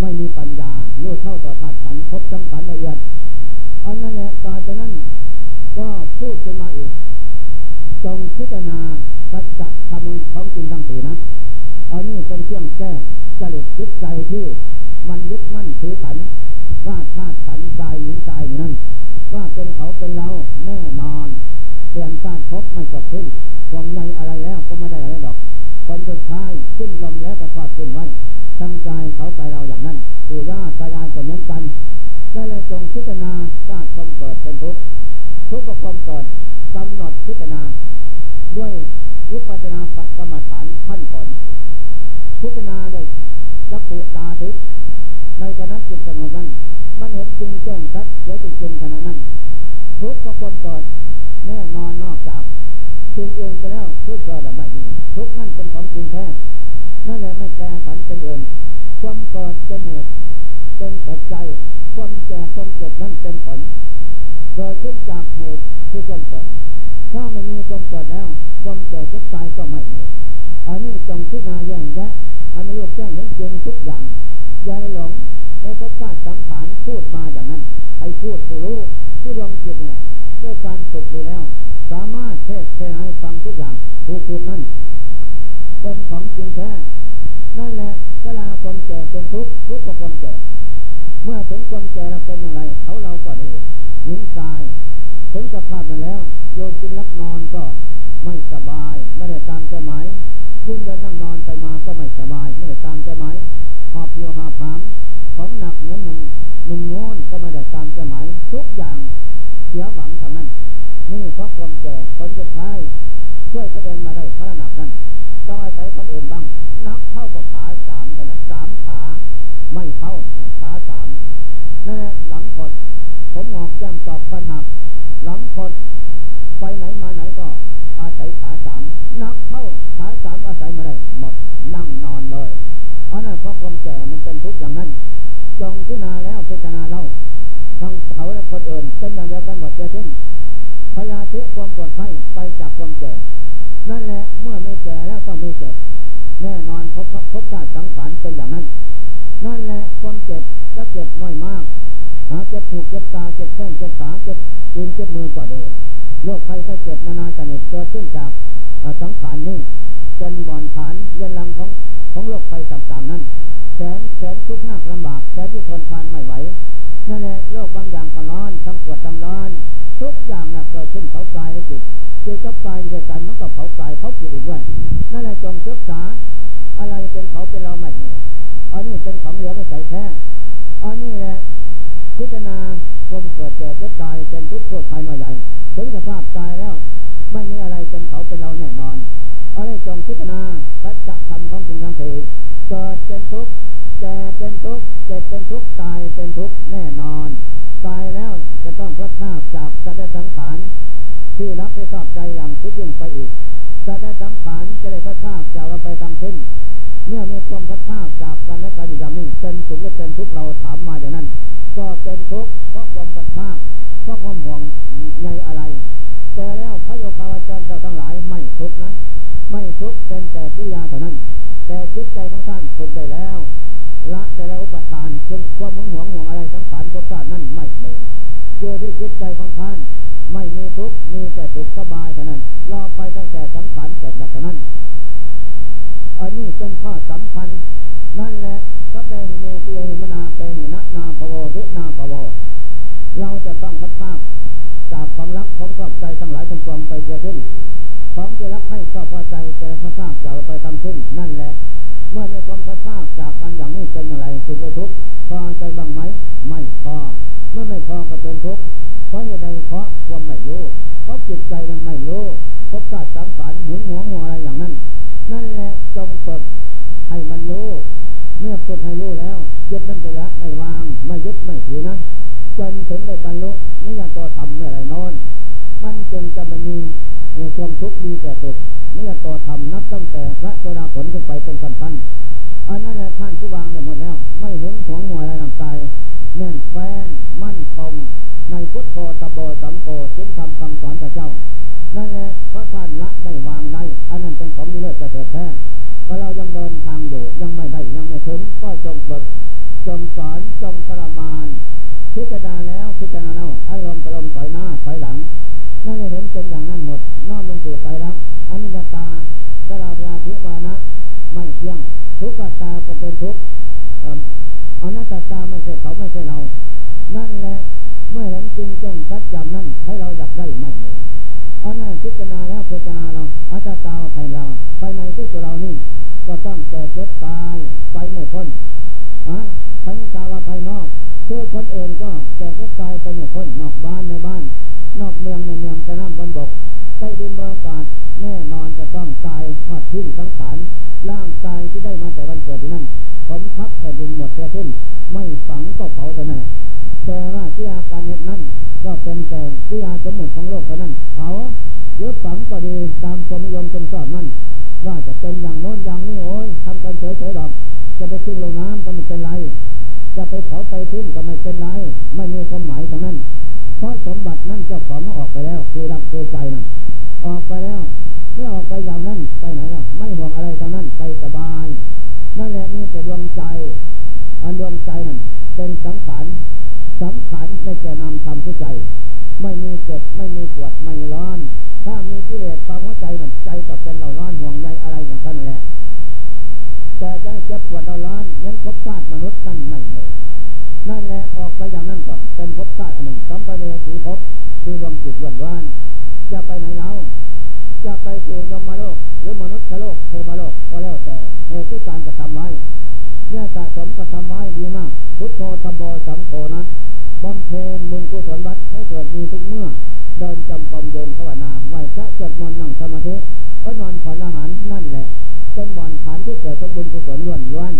ไม่มีปัญญารู้เท่าต่อธาตุขันธ์ครบสังขารละเอียดอันนั้นแหละต่อจากนั้นก็พูดขึ้นมาอีก จงพิจารณาสัจธรรมของจริงทั้งสี่นะอันนี้เป็นเครื่องแก้จริตจิตใจที่มันยึดมั่นถือขันว่าธาตุขันธ์กายหญิงกายนั้นว่าเป็นเขาเป็นเราแน่นอนเปลี่ยนชาติพบไม่จบสิ้นวงในอะไรแล้วก็ไม่ได้อะไรดอกผลสุดท้ายสิ้นลมแล้วก็ทอดสิ้นไว้ทั้งกายเขากายเราอย่างนั้นปู่ย่าตายายก็เหมือนกันได้เลยจงพิจารณาธาตุความเกิดเป็นทุกข์ทุกข์กับความเกิดกำหนดพิจารณาด้วยวิปัสสนากรรมฐานขั้นก่อนพิจารณาด้วยจักขุตาทิพย์ในขณะจิตสงบนั้นมันเห็นจริงแจ้งชัดเสียจริงๆขณะนั้นทุกข์กับความเกิดแน่นอนนอกจากจริงเองก็แล้วทุกข์ก็ดับไม่จริงทุกข์นั่นเป็นของจริงแท้นั่นแหละไม่แปรผันเป็นอื่นความเกิดเป็นเหตุเป็นปัจจัยความแก่ความเจ็บนั่นเป็นผลเกิดขึ้นจากเหตุคือความเกิดถ้าไม่มีความเกิดแล้วความแก่เจ็บตายก็ไม่มีอันนี้จงพิจารณาแยกแยะอันนี้ลูกแจ้งเห็นจริงทุกอย่างอย่าหลงในภพชาติสังขารพูดมาอย่างนั้นใครพูดผู้รู้ผู้ดวงจิตเนี่ยด้วยการฝึกดีแล้วสามารถเทศน์ให้ฟังทุกอย่างทุกทุกนั้นเป็นของจริงแท้นั่นแหละกลาความแก่เป็นทุกข์ทุกข์กับความแก่เมื่อถึงความแก่เราเป็นอย่างไรเขาเราก็ดีหญิงชายถึงสภาพนั้นแล้วโยมกินรับนอนก็ไม่สบายไม่ได้ตามใจหมายคุณเดินนั่งนอนไปมาก็ไม่สบายไม่ได้ตามใจหมายหอบเหี่ยวหาผามของหนักเนื้อหนุ่มหนุ่มงอนก็ไม่ได้ตามใจหมายทุกอย่างเสียหวังทางนั้นนี่เพราะความแก่คนสุดท้ายช่วยตัวเองมาได้พระหนักนั้นต้องอาศัยคนอื่นบ้างนับเท่ากับขาสามกันนะสามขาไม่เท่าขาสามนั่นแหละหลังขดผมหงอกแก้มตอกฟันหักหลังขดไปไหนมาไหนก็อาศัยขาสามนับเท่าขาสามอาศัยมาได้หมดนั่งนอนเลยเพราะนั่นเพราะความแก่มันเป็นทุกข์อย่างนั้นจงพิจารณาแล้วพิจารณาเล่าทั้งเขาและคนอื่นเป็นอย่างเดียวกันหมดเจ้าทิ้งพยาธิความปวดไข้ไปจากความแก่นั่นแหละเมื่อไม่แก่แล้วต้องมีเจ็บแน่นอนพบพบชาติสังขารเป็นอย่างนั้นนั่นแหละความเจ็บจะเจ็บน้อยมากหาเจ็บหูเจ็บตาเจ็บแข้งเจ็บขาเจ็บยืนเจ็บมือก็ได้โรคภัยจะเจ็บนานาชนิดเกิดขึ้นจากสังขารนี้เป็นบ่อนฐานเรือนรังของของโรคภัยต่างๆนั้นแสนแสนทุกข์ยากลำบากแสนที่ทนทานไม่ไหวนั่นแหละโรคบางอย่างก็ร้อนทั้งปวดทั้งร้อนทุกอย่างน่ะเกิดขึ้นเผากายและจิตเกี่ยวกับกายด้วยกันมันก็เผากายเผาจิตอีกด้วยนั่นแหละจงศึกษาอะไรเป็นเขาเป็นเราไม่มีอันนี้เป็นของเหลือไม่ใส่แท้อันนี้แหละพิจารณาความเกิดแก่เจ็บตายเป็นทุกข์โทษภัยมาใหญ่ถึงสภาพกายแล้วไม่มีอะไรเป็นเขาเป็นเราแน่นอนอันนี้จงพิจารณาสัจธรรมของจริงทั้งสี่เกิดเป็นทุกข์แก่เป็นทุกข์เจ็บเป็นทุกข์ตายเป็นทุกข์แน่นอนตายแล้วจะต้องพลัดพรากจากสัตว์สังขารที่รับไปชอบใจอย่างทุกยิ่งไปอีกสัตว์สังขารจะได้พลัดพรากจากเราไปทั้งสิ้นเมื่อมีความพลัดพรากจากกันและกันอย่างนี้เป็นสุขหรือเป็นทุกข์เราถามมาอย่างนั้นก็เป็นทุกข์เพราะความพลัดพรากเพราะความห่วงใยอะไรแต่แล้วพระโยคาวจรเจ้าทั้งหลายไม่ทุกข์นะไม่ทุกข์เป็นแต่กิริยาเท่านั้นแต่จิตใจของท่านฝึกได้แล้วละแต่ละอุปทานจนความหึงหวงห่วงอะไรสังขารภพชาตินั้นไม่มีเจอที่จิตใจของท่านไม่มีทุกข์มีแต่สุขสบายเท่านั้นรอไปตั้งแต่สังขารเกิดดับเท่านั้นอันนี้เป็นข้อสำคัญนั่นแหละสัพเพหิเนติหิมนาเปหินะนาภโวเวนาภโวเราจะต้องพัดพรากจากความรักของครอบใจทั้งหลายทั้งปวงไปเกิดขึ้นของที่รักให้ชอบพอใจแต่พัดพรากจากไปทำขึ้นนั่นแหละเมื่อในความพลัดพรากจากกันอย่างนี้เป็นอย่างไรสุขหรือทุกข์พอใจบ้างไหมไม่พอเมื่อไม่พอก็เป็นทุกข์เพราะเหตุใดเพราะความไม่รู้เพราะจิตใจยังไม่รู้พบชาติสังขารหึงหวงหัวอะไรอย่างนั้นนั่นแหละจงฝึกให้มันรู้เมื่อฝึกให้รู้แล้วยึดนั่นไปละไม่วางไม่ยึดไม่ถือนะจนถึงได้บรรลุนิยตธรรมเมื่อไรนอนมันจึงจะไม่มีความทุกข์มีแต่สุขนี่ต่อทำนับตั้งแต่พระโสดาผลขึ้นไปเป็นขั้นขั้นอันนั้นแหละท่านผู้วางได้หมดแล้วไม่หึงหวงหัวอะไรร่างกายแน่นแฟ้นมั่นคงในพุทโธตโบสังโฆสิ่งธรรมคำสอนพระเจ้านั่นแหละพระท่านละได้วางได้อันนั้นเป็นของวิเลิศประเสริฐแท้เพราะเรายังเดินทางอยู่ยังไม่ได้ยังไม่ถึงก็จงฝึกจงสอนจงประมาณพิจารณาแล้วพิจารณาแล้วอารมณ์อารมณ์ถอยหน้าถอยหลังนั่นเลยเห็นเป็นอย่างนั้นหมด น้อมลงสู่ไตรลักษณ์อนิจจตาสลาปยาธิวานะไม่เที่ยงทุกขตาก็เป็นทุกข์อนัตตาไม่ใช่เขาไม่ใช่เรานั่นแหละเมื่อเห็นจริงจงตัดยามนั่นให้เราอยากได้ไม่มีเอาหน้าพิจารณาแล้วพิจารณาเราอัตตาภายเราภายในที่ตัวเรานี่ก็ต้องแก่เจ็บตายไปไม่พ้นอ่ะภายในกาลภายนอกคือคนอื่นก็แก่เจ็บตายไปไม่พ้นนอกบ้านในบ้านนอกเมืองในเมืองใต้น้ำบนบกใต้ดินบนอากาศแน่นอนจะต้องตายทอดทิ้งสังขารร่างกายที่ได้มาแต่วันเกิดที่นั่นผมทับแผ่นดินหมดเสียทิ้งไม่ฝังก็เผาเท่านั้นแต่ว่าที่อาการเหตุนั้นก็เป็นแต่ที่อาสมุนของโลกเท่านั้นเผาหรือฝังก็ดีตามความนิยมชมชอบนั้นว่าจะเป็นอย่างโน้นอย่างนี้โอ้ยทำกันเฉยๆหรอกจะไปทิ้งลงน้ำก็ไม่เป็นไรจะไปเผาไปทิ้งก็ไม่เป็นไรไม่มีความหมายทั้งนั้นเพราะสมบัตินั้นเจ้าของเขาออกไปแล้วคือรักคือใจนั่นออกไปแล้วเมื่อออกไปอย่างนั้นไปไหนแล้วไม่ห่วงอะไรทั้งนั้นไปสบายนั่นแหละนี่แต่ดวงใจอันดวงใจนั่นเป็นสังขารสังขารได้แก่นามธรรมคือใจไม่มีเจ็บไม่มีปวดไม่ร้อนถ้ามีกิเลสความหัวใจนั่นใจก็เป็นเราร้อนห่วงใยอะไรอย่างนั้นแหละแต่ใจเจ็บปวดเราร้อนยันภพชาติมนุษย์นั่นไม่เลยนั่นแหละออกไปอย่างนั้นก็เป็นภพชาติอันหนึ่งสัมปเนสีภพคือดวงจิตล้วนล้วนจะไปไหนแล้วจะไปสู่ยมโลกหรือมนุษย์โลกเทวโลกก็แล้วแต่เหตุที่การกระทำไว้เมื่อสะสมกระทำไว้ดีมากพุทโธธรรมโอสังโฆนั้นบำเพ็ญบุญกุศลวัดให้เกิดมีทุกเมื่อเดินจำปมเดินภาวนาไหว้พระสวดมนต์นั่งสมาธิอดนอนผ่อนอาหารนั่นแหละเป็นบ่อนฐานที่เกิดของบุญกุศลล้วนล้วน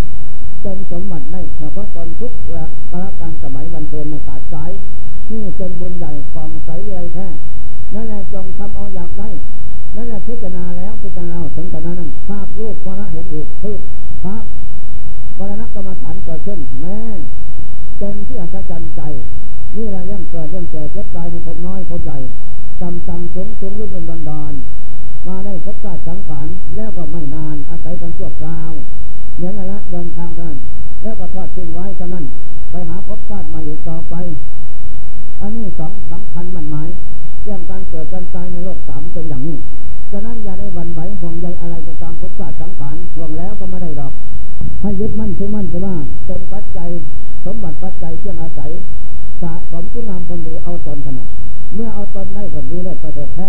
เป็นสมบัติได้เฉพาะตนทุกละละการสมัยวันเพ็ญไม่ขาดสายนี่เป็นบุญใหญ่ของใสใหญ่แท้นั่นแหละจงทำเอาอยากได้นั่นแหละพิจารณาแล้วพิจารณาถึงขนาดนั้นภาพรูปวาระเห็นอีกภาพวาระกรรมฐานเกิดขึ้นแม้เป็นที่อัศจรรย์ใจนี่แหละย่อมเกิดย่อมแก่เจ็บตายในภพน้อยภพใหญ่ต่ำต่ำสูงสูงลุ่มลุ่มดอนดอนมาได้ภพชาติสังขารแล้วก็ไม่นานอาศัยกันชั่วคราวเหมือนกันละเดินทางกันแล้วก็ทอดทิ้งไว้เท่านั้นไปหาภพชาติใหม่อีกต่อไปอันนี้สองสำคัญมันหมายเรื่องการเกิดการตายในโลกสามเป็นอย่างนี้ฉะนั้นอย่าได้หวั่นไหวห่วงใยอะไรจะตามภพชาติสังขารห่วงแล้วก็ไม่ได้หรอกให้ยึดมั่นถือมั่นแต่ว่าเป็นปัจจัยสมบัติปัจจัยเครื่องอาศัยสะสมคุณงามความดีเอาตนขนาดเมื่อเอาตนได้ผลดีเลิศประเสริฐแท้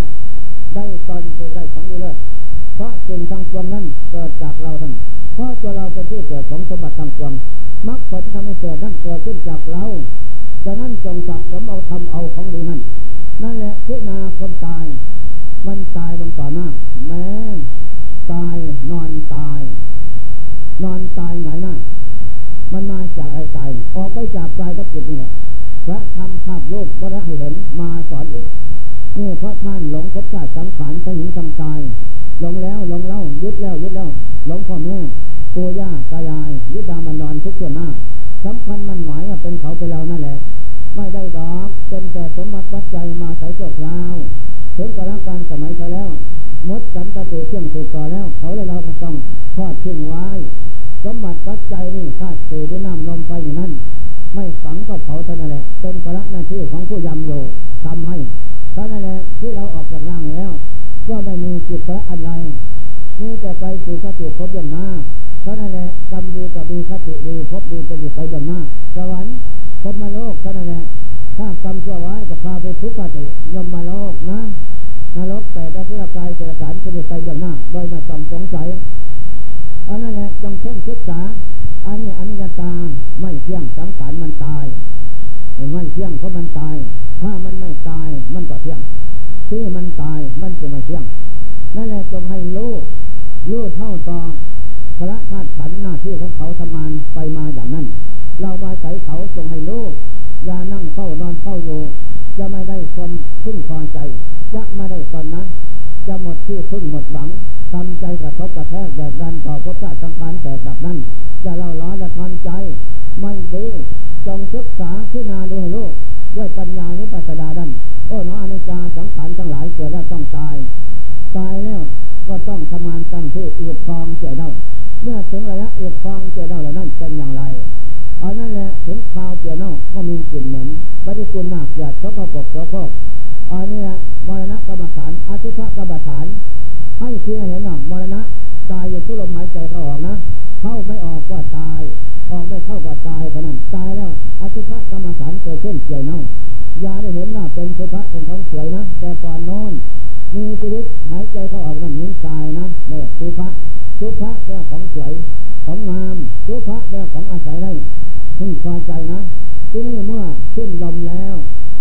ได้ตนคือได้ของดีเลิศเพราะสิ่งทั้งปวงนั้นเกิดจากเราทั้งเพราะตัวเราเป็นที่เกิดของสมบัติทั้งปวงมรรคผลที่ทำให้เกิดนั้นเกิดขึ้นจากเราฉะนั้นจงสะสมเอาทำเอาของดีนั้นนั่นแหละเจตนาความตายมันตายลงต่อหน้าแม้ตายนอนตายนอนตายหงายหน้ามันมาจากไอ้ตายออกไปจากกายกับจิตนี่แหละพระธรรมภาพโลกพระให้เห็นมาสอนอีกนี่เพราะท่านหลงภพชาติสังขารทั้งหญิงทั้งชายหลงแล้วหลงเล่ายึดแล้วยึดเล่าหลงพ่อแม่ปู่ย่าตายายยึดดามันนอนทุกส่วนหน้าสำคัญมันหมายว่าเป็นเขาเป็นเรานั่นแหละไม่ได้ดอกจนแต่สมบัติปัจจัยมาใส่โชคลาวถึงกระการสมัยไปแล้วมดสันตะตูเที่ยงติดต่อแล้วเขาและเราก็ต้องทอดทิ้งไว้สมบัติปัจจัยนี่ธาตุสี่ด้วยน้ำลมไฟอยู่นั่นไม่ฝังก็เผาเท่านั้นแหละเป็นภาระหน้าที่ของผู้ยำโยทำให้เท่านั้นแหละที่เราออกจากร่างแล้วก็ไม่มีจิตพระอะไรนี่แต่ไปสู่คติพบเบื้องหน้าเท่านั้นแหละกรรมดีก็ดีคติดีพบดีจะดีไปเบื้องหน้าสวรรค์พบมาโลกเท่านั้นแหละถ้ากรรมชั่วไว้ก็พาไปทุกขติยมมาโลกนะนรกแต่ได้เพื่อกายเจริญสารจะดีไปเบื้องหน้าโดยไม่ต้องสงสัยอันนั้นแหละจงเพ่งศึกษาอันนี้อนิจจตาไม่เที่ยงสังขารมันตายไม่เที่ยงเพราะมันตายถ้ามันไม่ตายมันก็เที่ยงที่มันตายมันจะไม่เที่ยงนั่นแหละจงให้รู้รู้เท่าต่อพระธาตุขันธ์หน้าที่ของเขาทำงานไปมาอย่างนั้นเรามาใส่เขาจงให้รู้อย่านั่งเฝ้านอนเฝ้าอยู่จะไม่ได้ความพึ่งพอใจจะไม่ได้ตอนนั้นจะหมดที่พึ่งหมดหวังทำใจกระทบกระแทกแดดดันต่อภพชาติสังขารแต่ดับนั้นจะเล่าร้อนละทอนใจไม่ดีจงศึกษาพิจารณาดูให้รู้ด้วยปัญญาวิปัสสนาดันโอ้หนออนิจจาสังขารทั้งหลายเกิดแล้วต้องตายตายแล้วก็ต้องทำงานตั้งที่อืดฟองเจ็ดเน่าเมื่อถึงระยะอืดฟองเจ็ดเน่าแล้วนั่นเป็นอย่างไรเอานั่นแหละถึงคราวเจ็ดเน่าก็มีกลิ่นเหม็นบริสุทธิ์หนักหยาดช็อกกระปกกระพก อันนี้นะมรณะกรรมฐานอสุภกรรมฐานให้เพียงเห็นนะมรณะตายอยู่ทุกลมหายใจก็ออกนะเข้าไม่ออกก็ตายออกไม่เข้าก็ตายขนาดตายแล้วอสุภกรรมฐานเกิดขึ้นเกี่ยวเน่ายาได้เห็นว่าเป็นสุภะเป็นของสวยนะแต่ก่อนนอนมีชีวิตหายใจเข้าออกนั่นนี้ตายนะนี่สุภะสุภะเป็นของสวยของงามสุภะเป็นของอาศัยได้พึงพอใจนะที่นี่เมื่อขึ้นลมแล้ว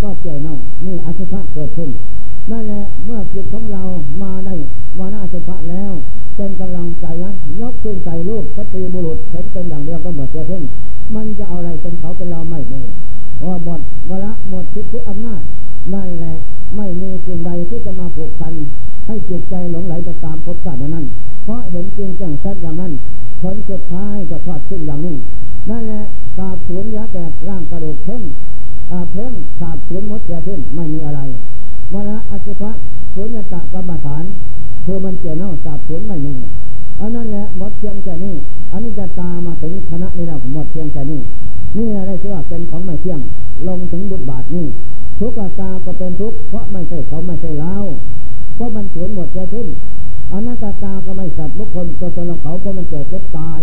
ก็เกี่ยวเน่านี่อสุภะเกิดขึ้นนั่นแหละเมื่อจิตของเรามาได้วานะอสุภะแล้วเป็นกำลังใจนะยกขึ้นใจลูกสติบุรุษเห็นเป็นอย่างเดียวก็หมดตัวเพิ่งมันจะเอาอะไรเป็นเขาเป็นเราไม่ได้ว่าหมดวาระหมดสิทธิอำนาจนั่นแหละไม่มีสิ่งใดที่จะมาผูกพันให้จิตใจหลงไหลไปตามภพชาตินั้นเพราะเห็นจริงจังแท้อย่างนั้นผลสุดท้ายก็ทอดทิ้งอย่างนี้นั่นแหละสาบสูญเหลือแต่ร่างกระดูกเพิ่งเพิ่งสาบสูญหมดเหลือเพิ่งไม่มีอะไรวาระอสุภะสุญญตกรรมฐานคือมันเกี่ยวเน่าสาบสูญไม่มีอันนั้นแหละหมดเพียงแค่นี้อันนี้จะตามมาถึงคณะนี้แล้วหมดเพียงแค่นี้นี่อะไรที่ว่าเป็นของไม่เที่ยงลงถึงบุตรบาทนี่ทุกข์ตาก็เป็นทุกข์เพราะไม่ใช่เขาไม่ใช่เราเพราะมันสูญหมดจะทิ้งอนัตตาก็ไม่สัตว์บุคคลตัวตนของเขาเพราะมันเกิดเจ็บตาย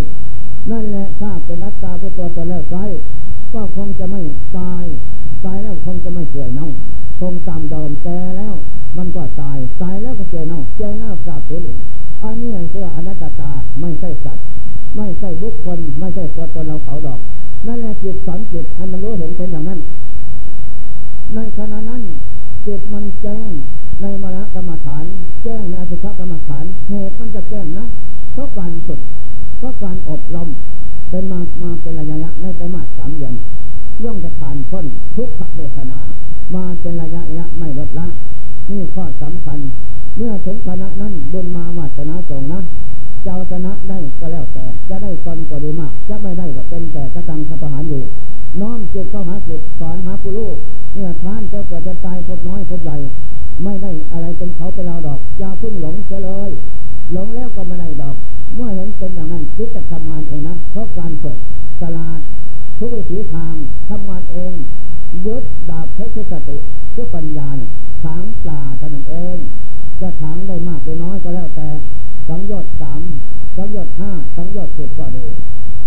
นั่นแหละถ้าเป็นอัตตาเป็นตัวตนแล้วใช่ก็คงจะไม่ตายตายแล้วคงจะไม่เสียเน่าคงตามเดิมแต่แล้วมันก็ตายตายแล้วก็เสียเน่าเสียเน่าสาบสูญอีกอันนี้คืออนัตตาไม่ใช่สัตว์ไม่ใช่บุคคลไม่ใช่ตัวตนเราเขาดอกนั่นแหละจิตสอนจิตให้มันรู้เห็นเป็นอย่างนั้นในขณะนั้นจิตมันแจ้งในมรณะกรรมฐานแจ้งในอสุภกรรมฐานเหตุมันจะแจ้งนะเพราะการฝึกเพราะการอบรมเป็นมามาเป็นระยะในไตรมาสสามเดือนเรื่องจะผ่านพ้นทุกขเวทนามาเป็นระยะละไม่ลดละนี่ข้อสำคัญเมื่อถึงขณะนั้นบุญมาวาสนาส่งนะเจ้าชนะได้ก็แล้วแต่จะได้ตนก็ดีมากจะไม่ได้ก็เป็นแต่กระตังขปหานอยู่น้อมจิตเข้าหาจิตสอนหาผู้ลูกเนี่ยท่านเจ้าเกิดจะตายพบน้อยพบใหญ่ไม่ได้อะไรเป็นเขาเป็นเราดอกอย่าพึ่งหลงเสียเลยหลงแล้วก็ไม่ได้ดอกเมื่อเห็นเป็นอย่างนั้นจิตจะทำงานเองนะเพราะการฝึกสลาดทุกวิถีทางทำงานเองยึดดาบเพชรสติทุกปัญญาถางปลาเท่านั้นเองจะถางได้มากหรือน้อยก็แล้วแต่สังโยชน์สามสังโยชน์ห้าสังโยชน์สิบก็ดี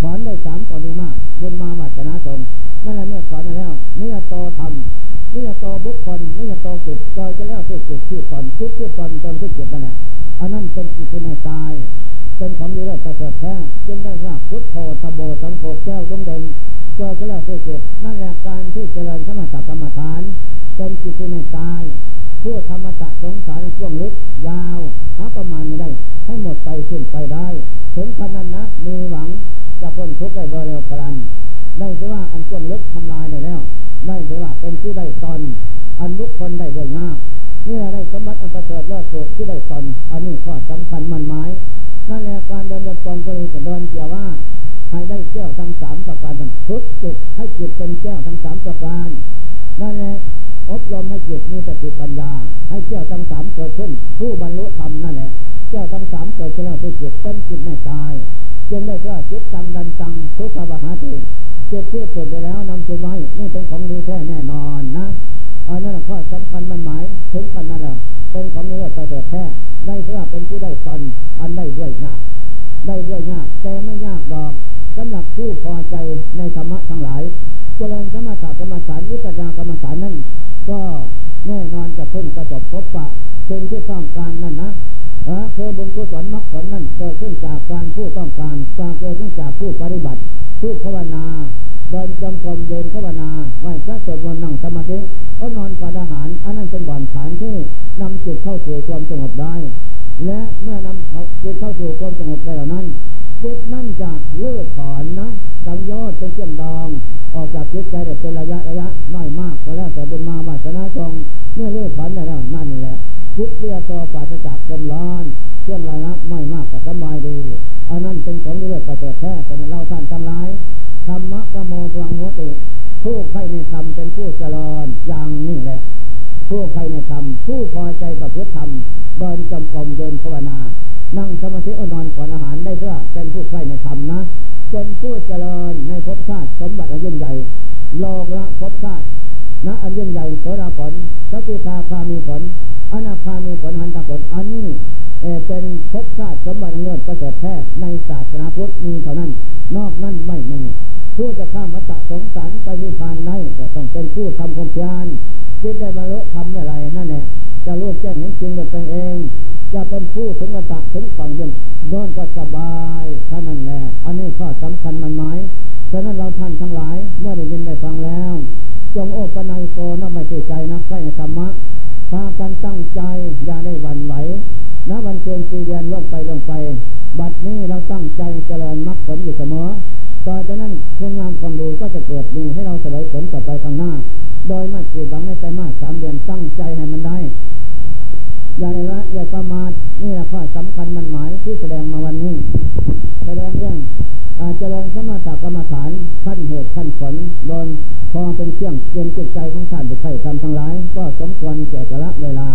ถอนได้สามก็ดีมากบุญมาวาสนาส่งนั่นแหละเนี่ยถอนแล้วนี่จะโตทำนี่จะโตบุคคลนี่จะโตจิตโดยจะแล้วที่จิตที่ตนทุกที่ตนตนที่จิตนั่นแหละอันนั้นเป็นจิตที่ไม่ตายเป็นของดีได้ประเสริฐแท้จึงได้ทราบพุทโธธรรมโอสังโฆแก้วดวงเด่นโดยจะแล้วที่จิตนั่นแหละการที่เจริญสมถกรรมฐานเป็นจิตที่ไม่ตายผู้ธรรมะตะสงสารช่วงลึกยาวหาประมาณไม่ได้ให้หมดไปสิ้นไปได้ถึงพนันนะมีหวังจะพ้นทุกข์ได้โดยเร็วกรันได้ถือว่าอันช่วงลึกทำลายได้แล้วได้ถือว่าเป็นผู้ได้ตนอันบุคคลได้โดยง่ายนี่อะไรสมบัติอันประเสริฐเลิศสุดที่ได้ตนอันนี้ก็สำคัญมันหมายนั่นแหละการเดินยันกองกรีจะเดินเกี่ยวว่าให้ได้แก้วทั้งสามประการทั้งทุกจิตให้จิตเป็นแก้วทั้งสามประการนั่นแหละอบรมให้จิตมีสติปัญญาให้เจ้าทั้งสามเกิดขึ้นผู้บรรลุธรรมนั่นแหละเจ้าทั้งสามเกิดขึ้นแล้วจิตเป็นจิตไม่ตายจึงได้เรียกว่าจิตตังดันตังทุกขบาหาติจิตที่สุดไปแล้วนำสู่ไว้นี่เป็นของดีแท้แน่นอนนะอันนั้นข้อสำคัญมันหมายถึงกันนั่นแหละเป็นของนิโรธประเสริฐแท้ได้เรียกว่าเป็นผู้ได้ตนอันได้ด้วยยากได้ด้วยยากแต่ไม่ยากดอกสำหรับผู้พอใจในธรรมะทั้งหลายเจริญสมถะกรรมฐานวิปัสสนากรรมฐานนั้นก็แน่นอนจะพึ่งประสบพบปะเชิงที่ต้องการนั่นนะเออคือบุญกุศลมรรคผลนั่นเกิดขึ้นจากการผู้ต้องการการเกิดขึ้นจากผู้ปฏิบัติผู้ภาวนาเดินจงกรมเดินภาวนาไหว้พระสวดมนต์นั่งสมาธิก็นอนปฏิหารอันนั้นเป็นบ่อนฐานที่นำจิตเข้าสู่ความสงบได้และเมื่อนำจิตเข้าสู่ความสงบได้เหล่านั้นจิตนั่นจะเลื่อนถอนนะสังโยชน์เป็นเชี่ยมดองออกจากจิตใจได้เป็นระยะระยะน้อยมากก็แล้วแต่บุญมาวาสนาส่งเมื่อเลื่อนถอนได้แล้วนั่นแหละจิตเรียต่อปราศจากความร้อนเชื่องระลับไม่มากแต่สบายดีอันนั้นเป็นของนิโรธประเสริฐแท้แต่เราท่านทั้งหลายธรรมะกโมตวังโหติผู้ใครในธรรมเป็นผู้เจริญอย่างนี้แหละผู้ใครในธรรมผู้พอใจประพฤติธรรมเดินจำกรมเดินภาวนานั่งสมาธิอ่อนนอนก่อนอาหารได้เพื่อเป็นผู้ใครในธรรมนะเป็นผู้เจริญในภพชาติสมบัติอันยิ่งใหญ่โลกละภพชาติ นะอันยิ่งใหญ่โสดาผลสกุทาคามีผลอนาคามีผลหันตผลอันนี้เป็นภพชาติสมบัติเลิศประเสริฐแท้ในศาสนาพุทธมีเท่านั้นนอกนั้นไม่มีผู้จะข้ามวัฏสงสารไปนิพพานได้ก็ต้องเป็นผู้ทำความเพียรคิดได้บรรลุทำเมื่อไรนั่นแหละจะรู้แจ้งเห็นจริงด้วยตนเองจะเป็นผู้ถึงวัฏถึงฝั่งยืนนอนก็สบายเท่านั้นแหละอันนี้ข้อสำคัญมันหมายฉะนั้นเราท่านทั้งหลายเมื่อได้ยินได้ฟังแล้วจงโอปนัยโกน้อมไม่ติดใจนะใกล้ธรรมะพากันตั้งใจอย่าได้หวั่นไหวนะวันเกินปีเดือนล่วงไปล่วงไปบัดนี้เราตั้งใจเจริญมรรคผลอยู่เสมอต่อจากนั้นคุณงามความดีก็จะเกิดมีให้เราเสวยผลต่อไปข้างหน้าโดยไม่ผิดหวังในใจมากสามเดือนตั้งใจให้มันได้อย่าได้ละอย่าประมาทนี่แหละข้อสำคัญมันหมายที่แสดงมาวันนี้แสดงเรื่องเจริญสมถกรรมฐานขั้นเหตุขั้นผลโดนพอเป็นเครื่องเตือนจิตใจของท่านผู้ใคร่ทำทั้งหลายก็สมควรแก่กาลเวลา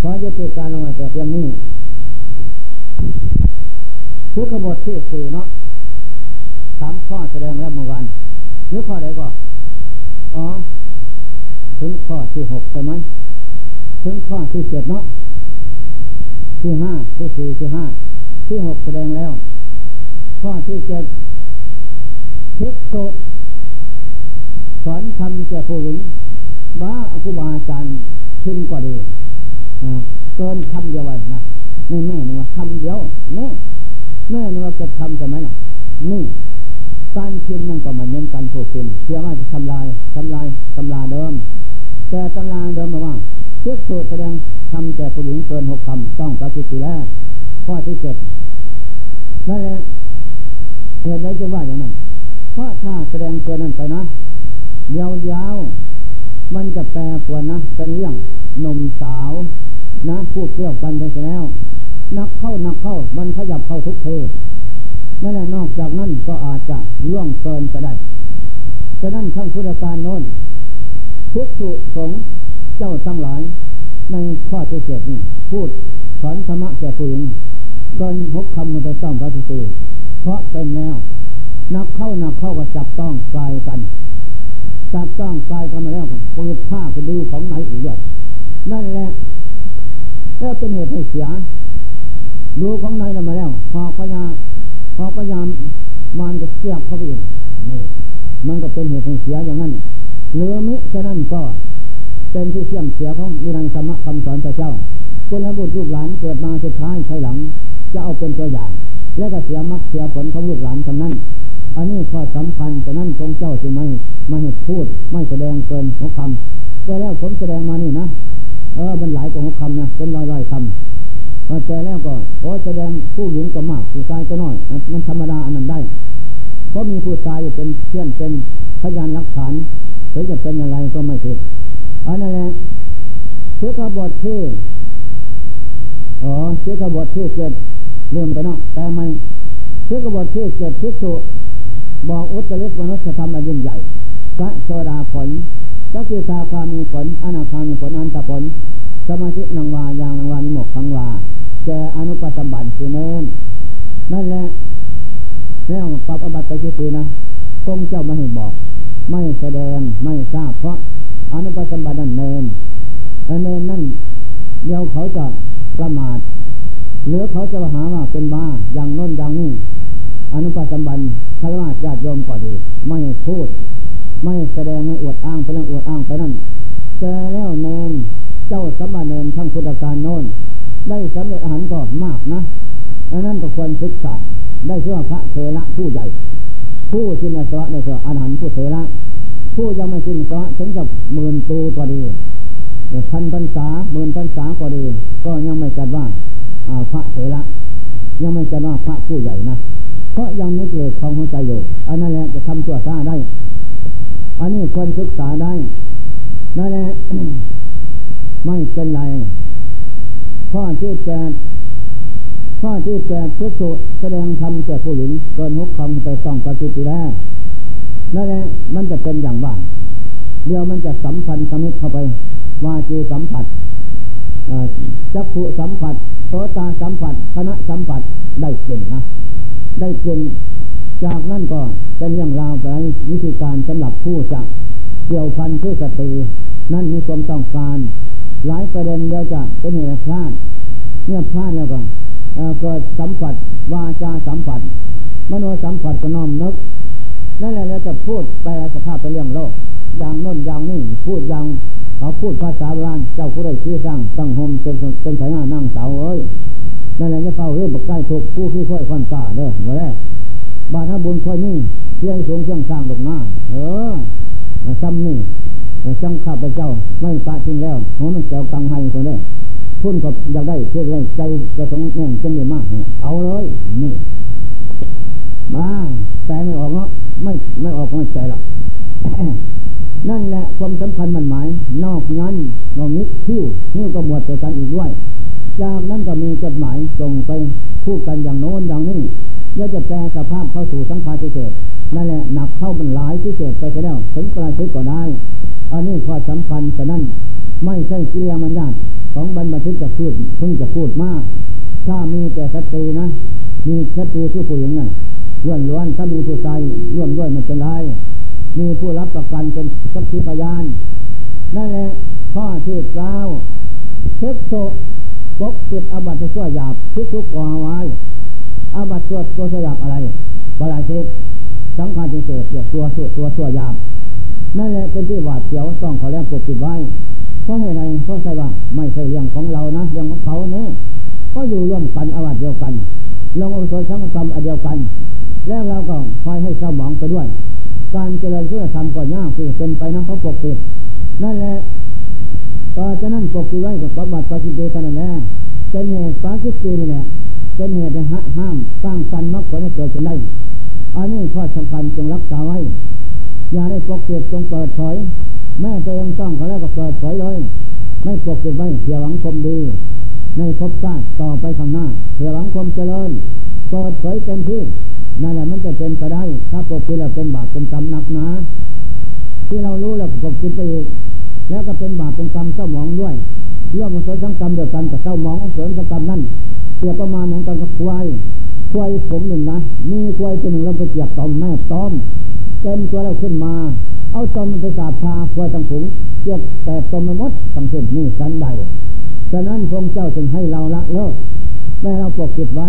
ขอยุติการลงมาแต่เพียงนี้ทุกขบทที่สี่เนาะสามข้อแสดงแล้วเมื่อวานหรือข้อใดก็อ๋อถึงข้อที่หกใช่ไหมถึงข้อที่เจ็ดเนาะที่ห้าที่สี่ที่ห้าที่หกแสดงแล้วข้อที่เจ็ดภิกษุสอนธรรมแก่ผู้หญิงบ้าครูบาอาจารย์ขึ้นกว่าดีเกินคำเดียวนะไม่แม่หนึ่งว่าคำเดียวแม่แม่หนึ่งว่าจะทำใช่ไหมหรอนี่การพิมพ์นั่นก็มันเน้นการถูกพิมพ์เชื่อว่าจะทำลายทำลายตำราเดิมแต่ตำราเดิมมาว่าภิกษุแสดงธรรมแก่ผู้หญิงเกินหกคำต้องปฏิเสธแล้วข้อที่เจ็ดนั่นแหละเกิดได้จะว่าอย่างนั้นเพราะถ้าแสดงเกินนั้นไปนะยาวๆมันจะแปรปรวนนะเป็นเรื่องนมสาวนะพูดเกี่ยวกันไปแล้วนักเข้านักเข้ามันขยับเข้าทุกเทศนั่นแหละนอกจากนั้นก็อาจจะล่วงเกินไปได้ฉะนั้นข้างพุทธการโน้นภิกษุสงฆ์เจ้าทั้งหลายในข้อที่เจ็ดนี่พูดสอนธรรมะแก่ผู้หญิงเกินหกคำกันไปต้องปฏิเสธเพราะเป็นแล้วนักเข้านักเข้าก็จับต้องกายกันจับต้องกายกันมาแล้วก็เปิดผ้าไปดูของไหนอีกด้วยนั่นแหละแล้วเป็นเหตุให้เสียดูของไหนมาแล้วพอพยายามพอพยายามมันก็เสียบเข้าไปอีกนี่มันก็เป็นเหตุให้เสียอย่างนั้นหรือมิฉะนั้นก็เป็นที่เสื่อมเสียของวินัยธรรมะคำสอนเจ้าคนละบุตรลูกหลานเกิดมาสุดท้ายภายหลังจะเอาเป็นตัวอย่างแล้วก็เสียมรรคเสียผลของลูกหลานทั้งนั้นอันนี้ข้อสำคัญฉะนั้นพระเจ้าจึงไม่ไม่ให้พูดไม่แสดงเกินหกคำแต่แล้วผมแสดงมานี่นะเออมันหลายกว่าหกคำนะเป็นร้อยๆคำแต่แล้วก็พอแสดงผู้หญิงก็มากผู้ชายก็น้อยมันธรรมดาอันนั้นได้เพราะมีผู้ชายเป็นเพื่อนเป็นพยานหลักฐานหรือจะเป็นอะไรก็ไม่ผิดอันนั้นแหละเชื้อกบฏที่อ๋อเชื้อกบฏที่เกิดเริ่มไปเนาะแต่มันเชื้อกบฏที่เกิดภิกษุบอกอุตริมนุษยธรรมอันยิ่งใหญ่พระโสดาผลสกิทาคามีผลอนาคามีผลอันตผลสมาธินังวายางนังวามิโมกขังวาเจออนุปัสสบันสิเนินนั่นแหละแล้วปรับอบัติไปที่ตีนะทรงเจ้าไม่ให้บอกไม่แสดงไม่ทราบเพราะอนุปัสสบันนั่นเนินเนินนั่นเดี๋ยวเขาจะประมาทหรือเขาจะหาว่าเป็นบ้าอย่างโน้นอย่างนี้อนุปัสสบันฆราวาสญาติโยมก็ดีไม่พูดไม่แสดงไม่อวดอ้างไปนั่นอวดอ้างไปนั่นแต่แล้วเนนเจ้าสมณเณรทั้งพุทธการโน้นได้สำเร็จอรหันต์ก็มากนะดังนั้นก็ควรศึกษาได้ชื่อพระเถระผู้ใหญ่ผู้สิ้นอาสวะได้ชื่ออรหันต์ผู้เถระผู้ยังไม่สิ้นอาสวะถึงจะหมื่นตูก็ดีพันพรรษาหมื่นพรรษาก็ดีก็ยังไม่จัดว่าพระเถระยังไม่จัดว่าพระผู้ใหญ่นะเพราะยังไม่เกิดความเข้าใจอยู่อันนั้นแหละจะทำตัวซ่าได้อันนี้ควรศึกษาได้นั่นแหละ ไม่เป็นไรข้อที่แปดข้อที่แปดภิกษุแสดงธรรมแก่ผู้หญิงเกินหกคำไปสองปฏิติแล้วนั่นแหละมันจะเป็นอย่างว่าเดี๋ยวมันจะสัมพันธ์สมิทเข้าไปวาจีสัมผัสจักขุสัมผัสโสตาสัมผัสคณะสัมผัสได้กลิ่นนะได้กลิ่นจากนั้นก็เป็นเรื่องราวในวิธีการสำหรับผู้จะ เกี่ยวพันคือสตินั่นมีความต้องการหลายประเด็นเดียวจะเป็นเหตุพลาดเมื่อพลาดแล้วก็เกิดสัมผัสวาจาสัมผัสมโนสัมผัสก็น้อมนึกนั่นแหละเราจะพูดไปสภาพไปเรื่องโลกอย่างโน้นอย่างนี้พูดอย่างเขาพูดภาษาโบราณเจ้าผู้ใดที่สร้างตั้งโฮมเป็นเป็นสายหน้านั่งเสาเอ้ยนั่นแหละจะเฝ้าเรื่องปกใต้ถูกผู้ที่ค่อยค่อนกล้าเด้อวันแรกบาทบุญค่อยนี่เที่ยงสูงเที่ยงสร้างดอกหน้าเออซ้ำนี่จังขับไปเจ้าไม่ปะทิ้งแล้วโหมันเจ้ากังไห้คนเด้อพุ่นกับอยากได้เที่ยงใจกระสงแน่นจังเลยมากเอาเลยนี่มาแต่ไม่ออกเนาะไม่ไม่ออกไม่ใจหรอก นั่นแหละความสำคัญมันหมายนอกนั้นเรานิดคิ้วนิ้วก็หมดต่อกันอีกด้วยจากนั้นก็มีจดหมายส่งไปพูดกันอย่างโน้นอย่างนี้แล้วจะแปลสภาพเข้าสู่สังขารทิเศษนั่นแหละหนักเข้ามันหลายทิเศษไปแล้วถึงกระชิดก็ได้อันนี้ข้อสำคัญฉะนั้นไม่ใช่กิริยามารยาทของบรรพชิตจะพูดเพิ่งจะพูดมากถ้ามีแต่สตินะมีสติคือผู้หญิงนั่นล้วนล้วนถ้ามีผู้ชายร่วมด้วยมันเป็นไรมีผู้รับประกันเป็นสักขีพยานนั่นแหละข้อที่เก้าเทศโสปกปิดอาบัติชั่วหยาบทุกทุกกองไว้อาบัติชั่วตัวชั่วหยาบอะไรประหลาดสิสังฆาทิเศษเกี่ยวตัวชั่วตัวชั่วหยาบนั่นแหละเป็นที่หวาดเสียวต้องเขาเลี้ยงปกปิดไว้เพราะเหตุใดเพราะใช่ว่าไม่ใช่เรื่องของเรานะเรื่องของเขาเนี่ยก็อยู่ร่วมกันอาบัติเดียวกันลงอุโบสถสังฆกรรมอันเดียวกันแล้วเราก็คอยให้สมองไปด้วยการเจริญคุณธรรมก็ยากที่เป็นไปนั้นเขาปกปิดนั่นแหละต่อจากนั้นปกปิดไว้กับประมาทปฏิเสธเท่านั้นแหละเป็นเหตุปาจิตตีนี่แหละเป็นเหตุห้ามสร้างกันมรรคผลให้เกิดขึ้นได้อันนี้ข้อสำคัญจงรักษาไว้อย่าได้ปกปิดจงเปิดเผยแม้ตัวยังต้องเขาแล้วก็เปิดเผยเลยไม่ปกปิดไว้เพื่อหวังความดีในภพชาติต่อไปข้างหน้าเพื่อหวังความเจริญเปิดเผยเต็มที่นั่นแหละมันจะเป็นไปได้ถ้าปกปิดเราเป็นบาปเป็นกรรมหนักนะที่เรารู้เราปกปิดไปอีกแล้วก็เป็นบาปเป็นกรรมเศร้าหมองด้วยเรื่องมันส่วนสังกรรมเดียวกันกับเศร้าหมองส่วนสังกรรมนั่นเกี่ยวประมาณนั้นกันกับควายควายผมหนึ่งนะมีควายตัวหนึ่งเราไปเกี่ยวตอมแม่ตอมเต็มตัวเราขึ้นมาเอาตอมมันไปสาบพาควายทั้งฝูงเกี่ยวแต่ตอมมันมดทั้งสิ้นนี่สันใดฉะนั้นพระองค์เจ้าจึงให้เราละเลิกแม้เราปกปิดไว้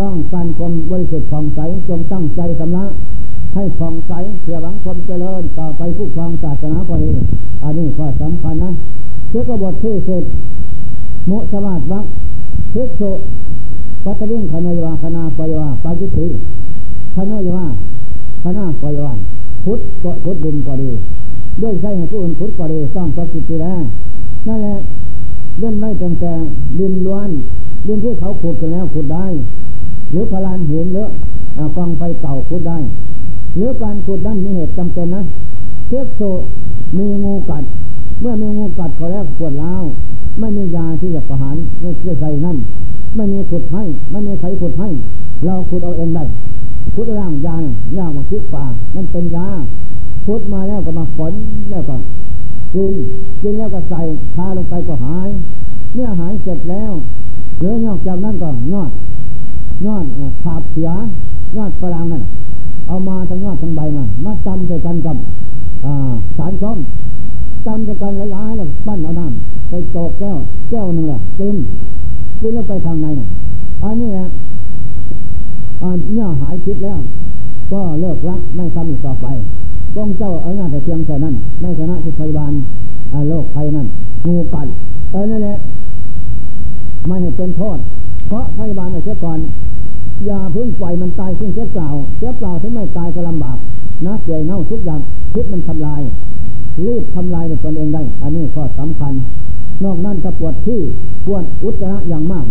ต้องการความบริสุทธิ์ผ่องใสจงตั้งใจสำลักให้ผ่องใสเพื่อหวังความเจริญต่อไปผู้ครองศาสนาพอดีอันนี้ข้อสำคัญนะเทศบทที่สิบมุสวัตวักเทศโสปัตติงขณยวาขณาปยวาปาจิติขณยวาขณาปยวาพุทธก็พุทธดินก็ดีด้วยใช้ให้ผู้อื่นพุทธก็ดีสร้างปฏิจิตได้นั่นแหละเล่นไม่ตั้งแต่ดินล้วนดินที่เขาขุดกันแล้วขุดได้หรือพลานเห็นหรือฟองไฟเก่าขุดได้หรือการขุดด้านมีเหตุจำเป็นนะเทศโสมีงูกัดเมื่อมีงูกัดเขาแล้วปวดร้าวไม่มียาที่จะประหารไม่เชื่อใจนั่นไม่มีขุดให้ไม่มีใครขุดให้เราขุดเอาเองได้ขุดร่างยาหญ้ามาคิดป่ามันเป็นยาขุดมาแล้วก็มาฝนแล้วก็กินกินแล้วก็ใส่ทาลงไปก็หายเมื่อหายเสร็จแล้วเหลือนอกจากนั้นก็ยอดยอดถาบเสียยอดฝรั่งนั่นเอามาทั้งยอดทั้งใบมามาตำใส่กันกับสารส้มตำใส่กันหลายๆแล้วปั้นเอาน้ำใส่โจกแก้วแก้วหนึ่งแหละกินกินแล้วไปทางไหนน่ะอันนี้แหละเมื่อหายคิดแล้วก็เลิกละไม่ทำอีกต่อไปพระองค์เจ้าเอาหน้าแต่เพียงแค่นั้นในคณะที่พยาบาลโรคภัยนั่นงูกัดเออนั่นแหละมันเป็นโทษเพราะพยาบาลเสียก่อนอย่าพึ่งปล่อยมันตายซึ่งเสียเปล่าเสียเปล่าถึงไม่ตายก็ลำบากนะเกลียเน่าทุกอย่างพิษมันทำลายรีบทำลายตนเองได้อันนี้ข้อสำคัญนอกนั้นถ้าปวดที่ปวดอุจจาระอย่างมาก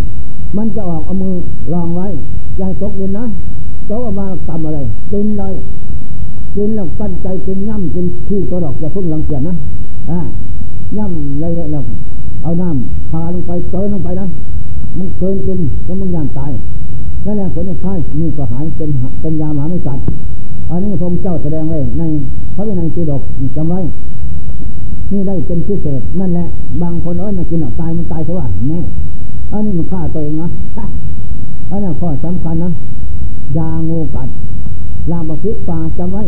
มันจะออกเอามือรองไว้อย่าตกดินนะตกออกมาตำอะไรกินเลยกินแล้วตั้งใจกินย่ำกินที่ตัวดอกอย่าพึ่งรังเกียจนะอ่าย่ำเลยแล้วเอาน้ำพาลงไปเติมลงไปนะมึงเกินกินก็มึงย่างตายนั่นแหละผลจะคล้ายนี่ก็หายเป็นเป็นยามหาไม่สัตว์อันนี้พระองค์เจ้าแสดงไว้ในพระวินัยปิฎกจำไว้นี่ได้เป็นพิเศษนั่นแหละบางคนเอ้ยมันกินอ่ะตายมันตายซะว่าแม่อันนี้มันฆ่าตัวเองนะอันนี้ข้อสำคัญนะยางูกัดลามกพิษปลาจำไว้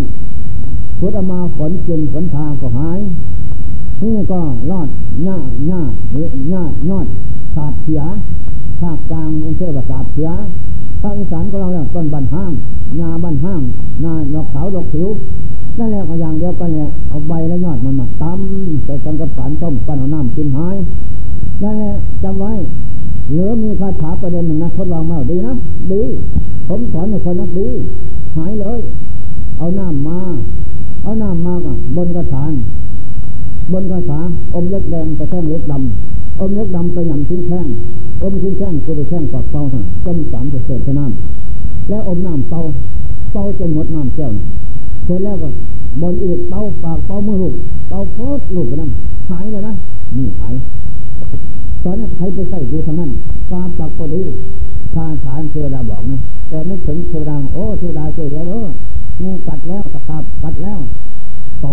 พุทธมาฝนจุ่มฝนทาก็หายนี่ก็รอดหน้าหน้าหรือหน้านอดสาบเสียภาคกลางกรุงเทพก็สาบเสียภาคอีสานก็เราเนี่ยต้นบันห้างนาบันห้างนานกขาวดอกผิวนั่นแหละก็อย่างเดียวกันแหละเอาใบและยอดมันมาตำใส่กันกับสารต้มปั้นเอาน้ำกินหายนั่นแหละจำไว้เหลือมีคาถาประเด็นหนึ่งนะทดลองมาดีนะดีผมสอนให้คนนักดีหายเลยเอาน้ำมาเอาน้ำมาบนกระถางบนกระถางอมเล็กแดงไปแท่งเล็กดำอมเล็กดำไปหยั่งชิ้นแท่งอมชิ้นแท่งกูจะแท่งปากเป่าฮะจมสามเศษน้ำแล้วอมน้ำเป่าเป่าจนหมดน้ำแก้วนะเสร็จแล้วก็บนอีกเป่าปากเป่ามือลูกเป่าโคตรลูกไปน้ำหายเลยนะนี่หายตอนนี้ใครไปใส่ดูทางนั้นฟ้าปักก็ดีทาฐานเทวดาบอกนะแต่ไม่ถึงเทวดาโอ้เทวดาช่วยแล้วเอองูกัดแล้วตะขาบกัดแล้วโต